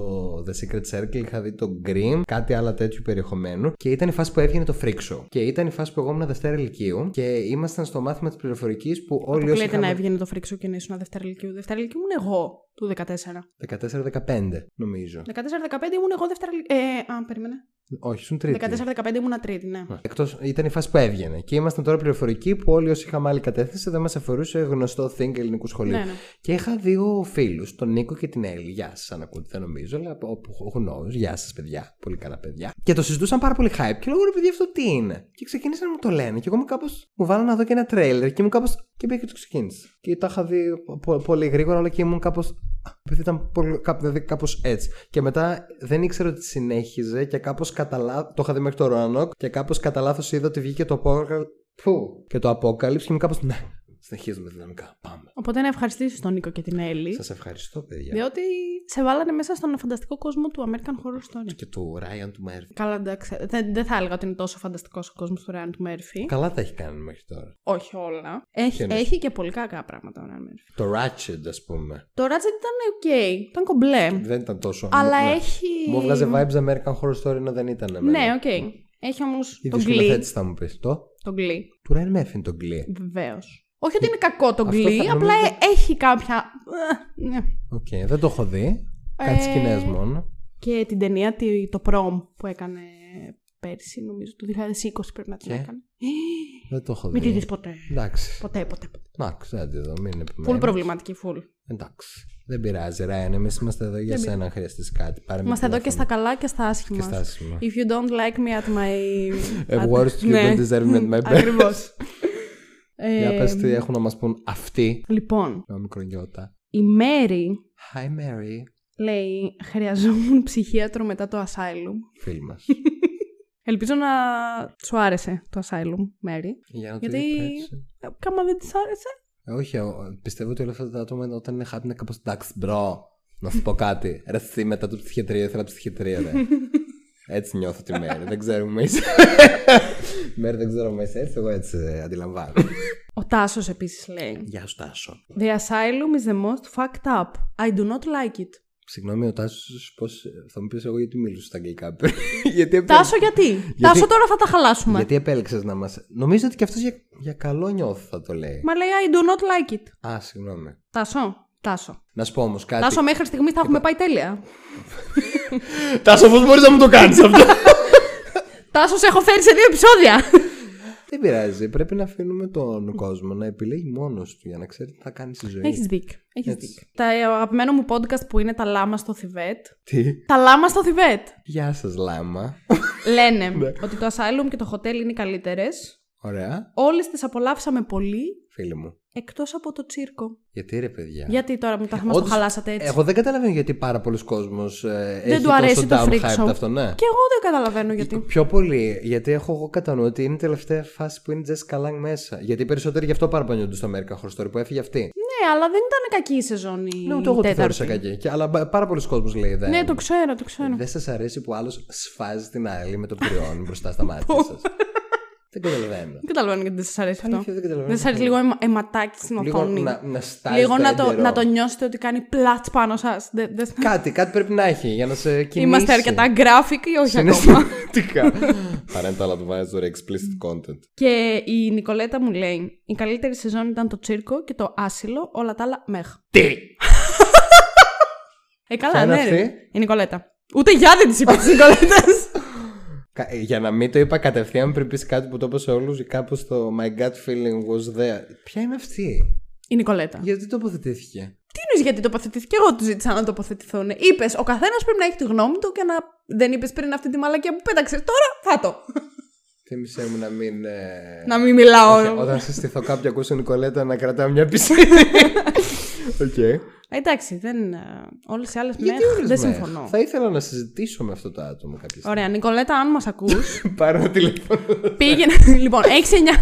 The Secret Circle, είχα δει το Grimm, κάτι άλλο τέτοιου περιεχομένου. Και ήταν η φάση που έβγαινε το Freak Show. Και ήταν η φάση που εγώ ήμουν Δευτέρα Λυκείου και ήμασταν στο μάθημα τη πληροφορική που όλοι. Αποκλείεται είχαμε... να έβγαινε το Freak Show και να ήσουν Δευτέρα Λυκείου. Δευτέρα Λυκείου ήμουν εγώ. Του δεκατέσσερα. δεκατέσσερα δεκαπέντε, νομίζω. δεκατέσσερα δεκαπέντε ήμουν εγώ δεύτερα. Ε, α, περίμενε. Όχι, ήσουν τρίτη. δεκατέσσερα δεκαπέντε ήμουν τρίτη, ναι. Εκτός ήταν η φάση που έβγαινε. Και ήμασταν τώρα πληροφορικοί που όλοι όσοι είχαμε άλλη κατεύθυνση δεν μας αφορούσε γνωστό think ελληνικού σχολείου. Ναι, ναι. Και είχα δύο φίλους, τον Νίκο και την Έλλη. Γεια σας, αν ακούτε, δεν νομίζω, αλλά όπου γνώριζα. Γεια σας, παιδιά. Πολύ καλά, παιδιά. Και το συζητούσαν πάρα πολύ hype. Και λέω, ρε παιδιά, αυτό τι είναι. Και ξεκίνησαν να μου το λένε. Και εγώ μου κάπως μου βάλω να δω και ένα τρέιλερ. Και μου κάπως. Και πήγα και το ξεκίνησα. Και τα είχα δει πολύ γρήγορα, αλλά και ήμουν κάπως. Επειδή ήταν πολύ, δηλαδή κάπως έτσι. Και μετά δεν ήξερα ότι συνέχιζε και κάπως κατά λάθος. Το είχα δει μέχρι το Roanoke και κάπως κατά λάθος είδα ότι βγήκε το Απόκαλυψη. Πού! Και το Απόκαλυψη και μου κάπως. Ναι, συνεχίζουμε δυναμικά. Πάμε. Οπότε να ευχαριστήσω τον Νίκο και την Έλλη. Σας ευχαριστώ, παιδιά. Διότι σε βάλανε μέσα στον φανταστικό κόσμο του American Horror Story. Και του Ryan του Murphy. Καλά, εντάξει. Δεν, δεν θα έλεγα ότι είναι τόσο φανταστικός ο κόσμος του Ryan του Murphy. Καλά τα έχει κάνει μέχρι τώρα. Όχι όλα. Έχει, έχει και πολύ κακά πράγματα ο Ryan Murphy. Το Ratched, ας πούμε. Το Ratched ήταν ok. Ήταν κομπλέ. Δεν ήταν τόσο. Αλλά ναι. έχει. Μου βγάζε vibes American Horror Story ενώ δεν ήταν. Εμένα. Ναι, οκ. Okay. Έχει όμως. Τον Glee. Θα μου πεις, το. Τον Glee. Του Ryan Murphy τον Glee. Βεβαίως. Όχι ότι είναι κακό το Glee, απλά νομίζω... έχει κάποια... Οκ, okay, δεν το έχω δει. Κάτι σκηνές μόνο. Και την ταινία, το Prom που έκανε πέρσι, νομίζω, το δύο χιλιάδες είκοσι πρέπει να την έκανε. Δεν το έχω δει. Μην τη δεις ποτέ. Εντάξει. Ποτέ, ποτέ, ποτέ. Εντάξει, άντε εδώ, μην επιμένεις. Φουλ προβληματική, φουλ. Εντάξει. Δεν πειράζει, Ράιν. Εμείς είμαστε εδώ για σένα, αν χρειαστείς κάτι. Πάρε είμαστε εδώ και στα καλά και στα άσχημα. If you don't like me at my... At worst, you don't deserve me at my best. Ακριβώς. Για πες τι έχουν να μας πούν αυτοί. Λοιπόν, η Mary, Hi Mary, λέει χρειαζόμουν ψυχίατρο μετά το Asylum. Φίλοι μας. Ελπίζω να σου άρεσε το Asylum, Mary. Για να γιατί κάμα δεν της άρεσε. ε, Όχι, πιστεύω ότι όλα αυτά τα άτομα όταν είναι happy είναι κάπως εντάξει μπρο. Να σου πω κάτι, ρε εσύ μετά το ψυχιατρία ήθελα ψυχιατρία ρε. Έτσι νιώθω τη Μέρη. Δεν ξέρουμε είσαι. Μέρη, δεν ξέρουμε είσαι έτσι. Εγώ έτσι αντιλαμβάνομαι. Ο Τάσος επίσης λέει. Γεια σου, Τάσο. The asylum is the most fucked up. I do not like it. Συγγνώμη, ο Τάσος πώς. Θα μου πεις εγώ γιατί μίλησα στα αγγλικά. Γιατί Τάσο, γιατί. Τάσο, τώρα θα τα χαλάσουμε. Γιατί επέλεξες να μας. Νομίζω ότι και αυτός για, για καλό νιώθω θα το λέει. Μα λέει I do not like it. Α, συγγνώμη. Τάσο. Τάσο. Να σου πω όμως κάτι. Τάσο, μέχρι στιγμή θα έχουμε πάει τέλεια. Τάσο, πώς μπορείς να μου το κάνεις αυτό. Τάσο, σε έχω φέρει σε δύο επεισόδια. Δεν πειράζει. Πρέπει να αφήνουμε τον κόσμο να επιλέγει μόνος του για να ξέρει τι θα κάνει στη ζωή. Έχεις δίκιο. Έχεις δίκιο. Τα αγαπημένο μου podcast που είναι τα λάμα στο Θιβέτ. Τι? Τα λάμα στο Θιβέτ. Γεια σας, λάμα. Λένε ότι το asylum και το hotel είναι οι καλύτερες. Ωραία. Όλες τις απολαύσαμε πολύ. Φίλοι μου. Εκτός από το τσίρκο. Γιατί ρε παιδιά. Γιατί τώρα μου τα μας το χαλάσατε έτσι. Εγώ δεν καταλαβαίνω γιατί πάρα πολλοί κόσμος ε, έχει τόσο down hype αυτό, ναι. Και εγώ δεν καταλαβαίνω γιατί. Πιο πολύ, γιατί έχω εγώ κατά νου ότι είναι η τελευταία φάση που είναι Jessica Lange μέσα. Γιατί οι περισσότεροι γι' αυτό παραπονιούνται στο American Horror Story που έφυγε αυτή. Ναι, αλλά δεν ήταν κακή η σεζόν η τέταρτη. Ναι, ούτε εγώ τη θεώρησα κακή. Και, αλλά πάρα πολλοί κόσμος λέει δεν. Ναι, το ξέρω, το ξέρω. Δεν σας αρέσει που άλλος σφάζει την άλλη με το πριόν μπροστά στα μάτια σας. Δεν καταλαβαίνω. Δεν καταλαβαίνω γιατί δεν σας αρέσει αυτό. Δεν σας αρέσει λίγο αιματάκι στην οθόνη. Λίγο να το νιώσετε ότι κάνει πλάτς πάνω σας. Κάτι, κάτι πρέπει να έχει για να σε κινήσει. Είμαστε αρκετά graphic ή όχι ακόμα. Παρέντα, αλλά του βάζει ωραία explicit content. Και η Νικολέτα μου λέει: η καλύτερη σεζόν ήταν το τσίρκο και το άσυλο, όλα τα άλλα μέχ. Τι! Ε, καλά, ναι. Η Νικολέτα. Ούτε γεια δεν της είπε της Νικολέτας. Για να μην το είπα κατευθείαν πριν πεις κάτι που το είπα σε όλους, κάπως το my gut feeling was there. Ποια είναι αυτή? Η Νικολέτα. Γιατί τοποθετήθηκε? Τι εννοείς γιατί τοποθετήθηκε? Εγώ του ζήτησα να τοποθετηθούν. Είπες ο καθένας πρέπει να έχει τη γνώμη του και να δεν είπες πριν αυτή τη μαλακία που πέταξες. Τώρα θα το. Θύμισε μου να μην. Ε... Να μην μιλάω. Okay, όταν συστηθώ κάποιοι ακούσω Νικολέτα να κρατάω μια πισίνη. Οκ. Okay. Εντάξει, δεν... όλες οι άλλες μέρες δεν συμφωνώ. Θα ήθελα να συζητήσω με αυτό το άτομο κάποια στιγμή. Ωραία, Νικολέτα, αν μας ακούς. Πάρω τηλέφωνο. Πήγαινε. Λοιπόν, έχεις εννιά.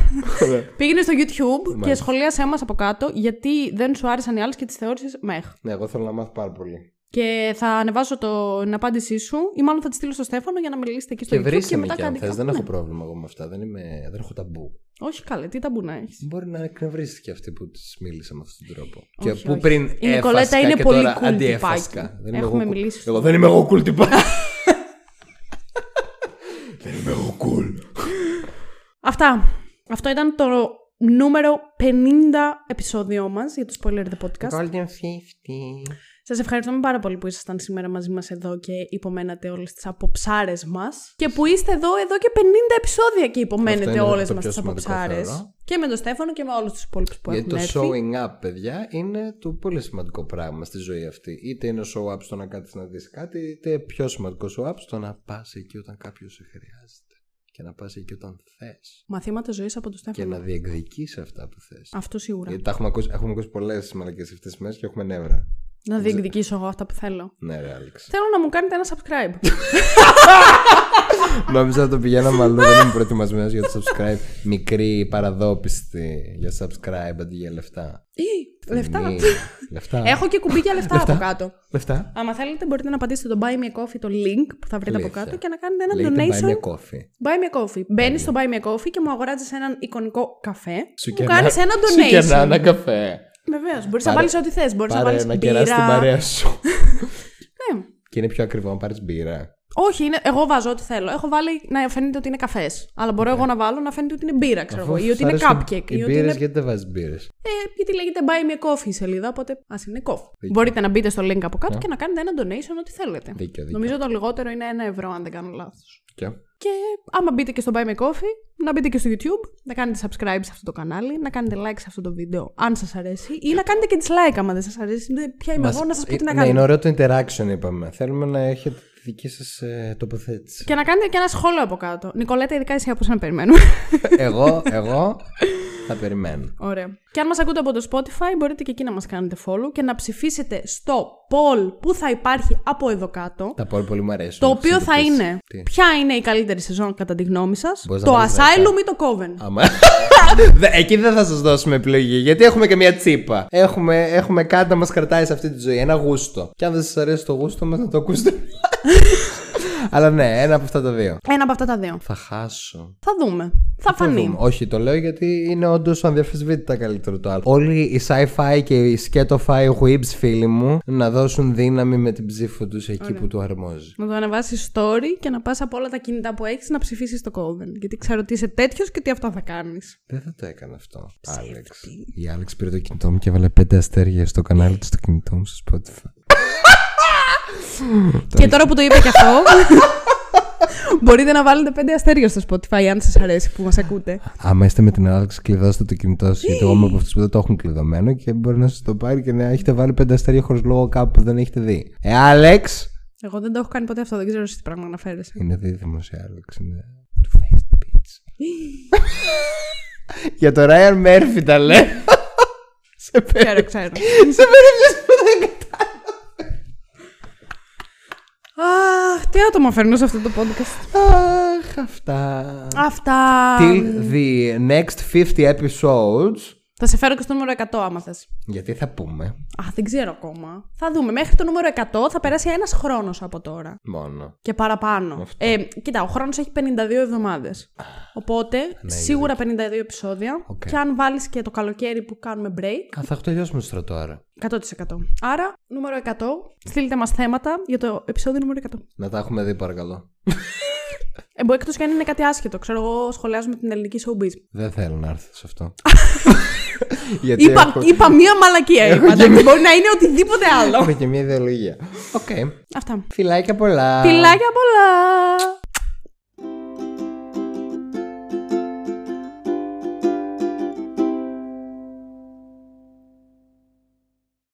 Πήγαινε στο YouTube και σχολίασέ μας από κάτω γιατί δεν σου άρεσαν οι άλλες και τις θεώρησες μέχρι. Ναι, εγώ θέλω να μάθω πάρα πολύ. Και θα ανεβάσω το, την απάντησή σου ή μάλλον θα τη στείλω στο Στέφανο για να μιλήσετε εκεί στο YouTube. Και βρίσκε με κι αν θες, δεν έχω πρόβλημα εγώ με αυτά, δεν, είμαι, δεν έχω ταμπού. Όχι καλέ, τι ταμπού να έχεις. Μπορεί να εκνευρίσει και αυτή που της μίλησα με αυτόν τον τρόπο. Όχι, και που πριν η Νικολέτα είναι και πολύ τώρα cool αντιέφασκα. Έχουμε εγώ, μιλήσει. Εγώ, εγώ δεν είμαι εγώ cool τυπάκι. Δεν είμαι εγώ cool. Αυτά. Αυτό ήταν το νούμερο πενήντα επεισόδιο μας για το Spoiler The Podcast. Golden πενήντα. Σας ευχαριστούμε πάρα πολύ που ήσασταν σήμερα μαζί μας εδώ και υπομένατε όλες τις αποψάρες μας. Και που είστε εδώ εδώ και πενήντα επεισόδια και υπομένετε όλες μας τις αποψάρες. Θεωρώ. Και με τον Στέφανο και με όλους τους υπόλοιπους που έχουν έρθει. Γιατί το showing up, παιδιά, είναι το πολύ σημαντικό πράγμα στη ζωή αυτή. Είτε είναι show up στο να κάτσεις να δεις κάτι, είτε πιο σημαντικό show up στο να πας εκεί όταν κάποιος σε χρειάζεται. Και να πας εκεί όταν θες. Μαθήματα ζωής από τον Στέφανο. Και να διεκδικείς αυτά που θες. Αυτό σίγουρα. Γιατί τα έχουμε ακούσει, έχουμε ακούσει πολλές μαλακές αυτές τις μέρες και έχουμε νεύρα. Να διεκδικήσω εγώ αυτά που θέλω. Ναι, ρε Άλεξ. Θέλω να μου κάνετε ένα subscribe. Νόμιζα να το πηγαίναμε αλλού, δεν είμαι προετοιμασμένος για το subscribe. Μικρή παραδόπιστη για subscribe αντί για λεφτά. Ή, λεφτά. λεφτά. Έχω και κουμπί για λεφτά, λεφτά από κάτω. Λεφτά. Άμα θέλετε, μπορείτε να πατήσετε το Buy Me a Coffee, το link που θα βρείτε Λέχεια. από κάτω και να κάνετε ένα Λέγεται donation. Buy Me a Coffee. Buy Me a Coffee. Μπαίνεις στο Buy Me a Coffee και μου αγοράζεις έναν εικονικό καφέ. Σου και μου κάνεις ένα donation. Σου και ένα καφέ. Βεβαίως, μπορείς να βάλεις ό,τι θες. Μπορείς να βάλεις μπύρα. Πάρε να κεράσεις την παρέα σου. Ναι. Και είναι πιο ακριβό να πάρεις μπύρα. Όχι, είναι, εγώ βάζω ό,τι θέλω. Έχω βάλει να φαίνεται ότι είναι καφές. Αλλά μπορώ εγώ να βάλω να φαίνεται ότι είναι μπύρα, ξέρω εγώ. Ή ότι είναι cupcake. Οι μπύρες, γιατί δεν βάζεις μπύρες? Γιατί λέγεται Buy Me a Coffee σελίδα, οπότε ας είναι coffee. Μπορείτε να μπείτε στο link από κάτω και να κάνετε ένα donation ό,τι θέλετε. Νομίζω το λιγότερο είναι ένα ευρώ, αν δεν κάνω λάθος. Και άμα μπείτε και στο Buy Me Coffee, να μπείτε και στο YouTube, να κάνετε subscribe σε αυτό το κανάλι, να κάνετε like σε αυτό το βίντεο, αν σας αρέσει, ή να κάνετε και dislike άμα δεν σας αρέσει. Ποια είμαι Μας, εγώ να σας πω τι να κάνω. Ναι, είναι ωραίο το interaction, είπαμε. Θέλουμε να έχετε τη δική σας ε, τοποθέτηση. Και να κάνετε και ένα σχόλιο από κάτω. Νικολέτα, ειδικά εσύ από εσένα περιμένουμε. Εγώ, εγώ θα περιμένω. Ωραία. Και αν μας ακούτε από το Spotify, μπορείτε και εκεί να μας κάνετε follow και να ψηφίσετε στο poll που θα υπάρχει από εδώ κάτω. Τα poll πολύ μου αρέσουν. Το οποίο θα είναι τι? Ποια είναι η καλύτερη σεζόν κατά τη γνώμη σας, μπορείς το Asylum ή το Coven. Άμα. Εκεί δεν θα σας δώσουμε επιλογή, γιατί έχουμε και μια τσίπα. Έχουμε, έχουμε κάτι να μας κρατάει σε αυτή τη ζωή, ένα γούστο. Και αν δεν σας αρέσει το γούστο μας, να το ακούσετε. Αλλά ναι, ένα από αυτά τα δύο. Ένα από αυτά τα δύο. Θα χάσω. Θα δούμε. Θα φανεί. Θα δούμε. Όχι, το λέω γιατί είναι όντως ανδιαφεσβήτητα καλύτερο το άλλο. Όλοι οι sci-fi και οι σκέτο-fi whips, φίλοι μου, να δώσουν δύναμη με την ψήφο τους εκεί Ωραία. που του αρμόζει. Να το ανεβάσεις story και να πας από όλα τα κινητά που έχεις να ψηφίσεις το Coven. Γιατί ξέρω ότι είσαι τέτοιος και τι αυτά θα κάνεις. Δεν θα το έκανα αυτό. Άλεξ. Η Άλεξ πήρε το κινητό μου και έβαλε πέντε αστέρια στο κανάλι του στο κινητό μου στο Spotify. Και τώρα που το είπα και αυτό, μπορείτε να βάλετε πέντε αστέρια στο Spotify αν σας αρέσει που μας ακούτε. Άμα είστε με την Άλεξ, κλειδώστε το κινητό σας, γιατί εγώ είμαι από αυτούς που δεν το έχουν κλειδωμένο και μπορεί να σας το πάρει και να έχετε βάλει πέντε αστέρια χωρίς λόγο κάπου που δεν έχετε δει. Ε, Άλεξ! Εγώ δεν το έχω κάνει ποτέ αυτό, δεν ξέρω τι πράγμα αναφέρεσαι. Είναι δίδυμος η Άλεξ, είναι του Face Pitch. Για το Ryan Murphy τα λέω. Σε περίπτωση που δεν κατάλαβα. Αχ, τι άτομα φέρνω σε αυτό το podcast. Αχ, αυτά. Αυτά. Till the next fifty episodes. Θα σε φέρω και στο νούμερο εκατό άμα θες. Γιατί θα πούμε. Α, δεν ξέρω ακόμα. Θα δούμε. Μέχρι το νούμερο εκατό θα περάσει ένας χρόνος από τώρα. Μόνο. Και παραπάνω. Ε, κοίτα, ο χρόνος έχει πενήντα δύο εβδομάδες. Οπότε, ναι, σίγουρα πενήντα δύο επεισόδια. Okay. Και αν βάλεις και το καλοκαίρι που κάνουμε break. Α, θα έχω τελειώσει με στρατό άρα. εκατό τοις εκατό. Άρα, νούμερο εκατό. Στείλτε μας θέματα για το επεισόδιο νούμερο εκατό. Να τα έχουμε δει, παρακαλώ. Ε, μπορεί εκτός και αν είναι κάτι άσχετο. Ξέρω εγώ, σχολιάζουμε την ελληνική showbiz. Δεν θέλω να έρθω σε αυτό. Γιατί είπα, έχω... είπα μία μαλακία. Είπα, και... μπορεί να είναι οτιδήποτε άλλο. Έχω και μία ιδεολογία. Okay. Αυτά. Φιλάκια πολλά. Φιλάκια πολλά.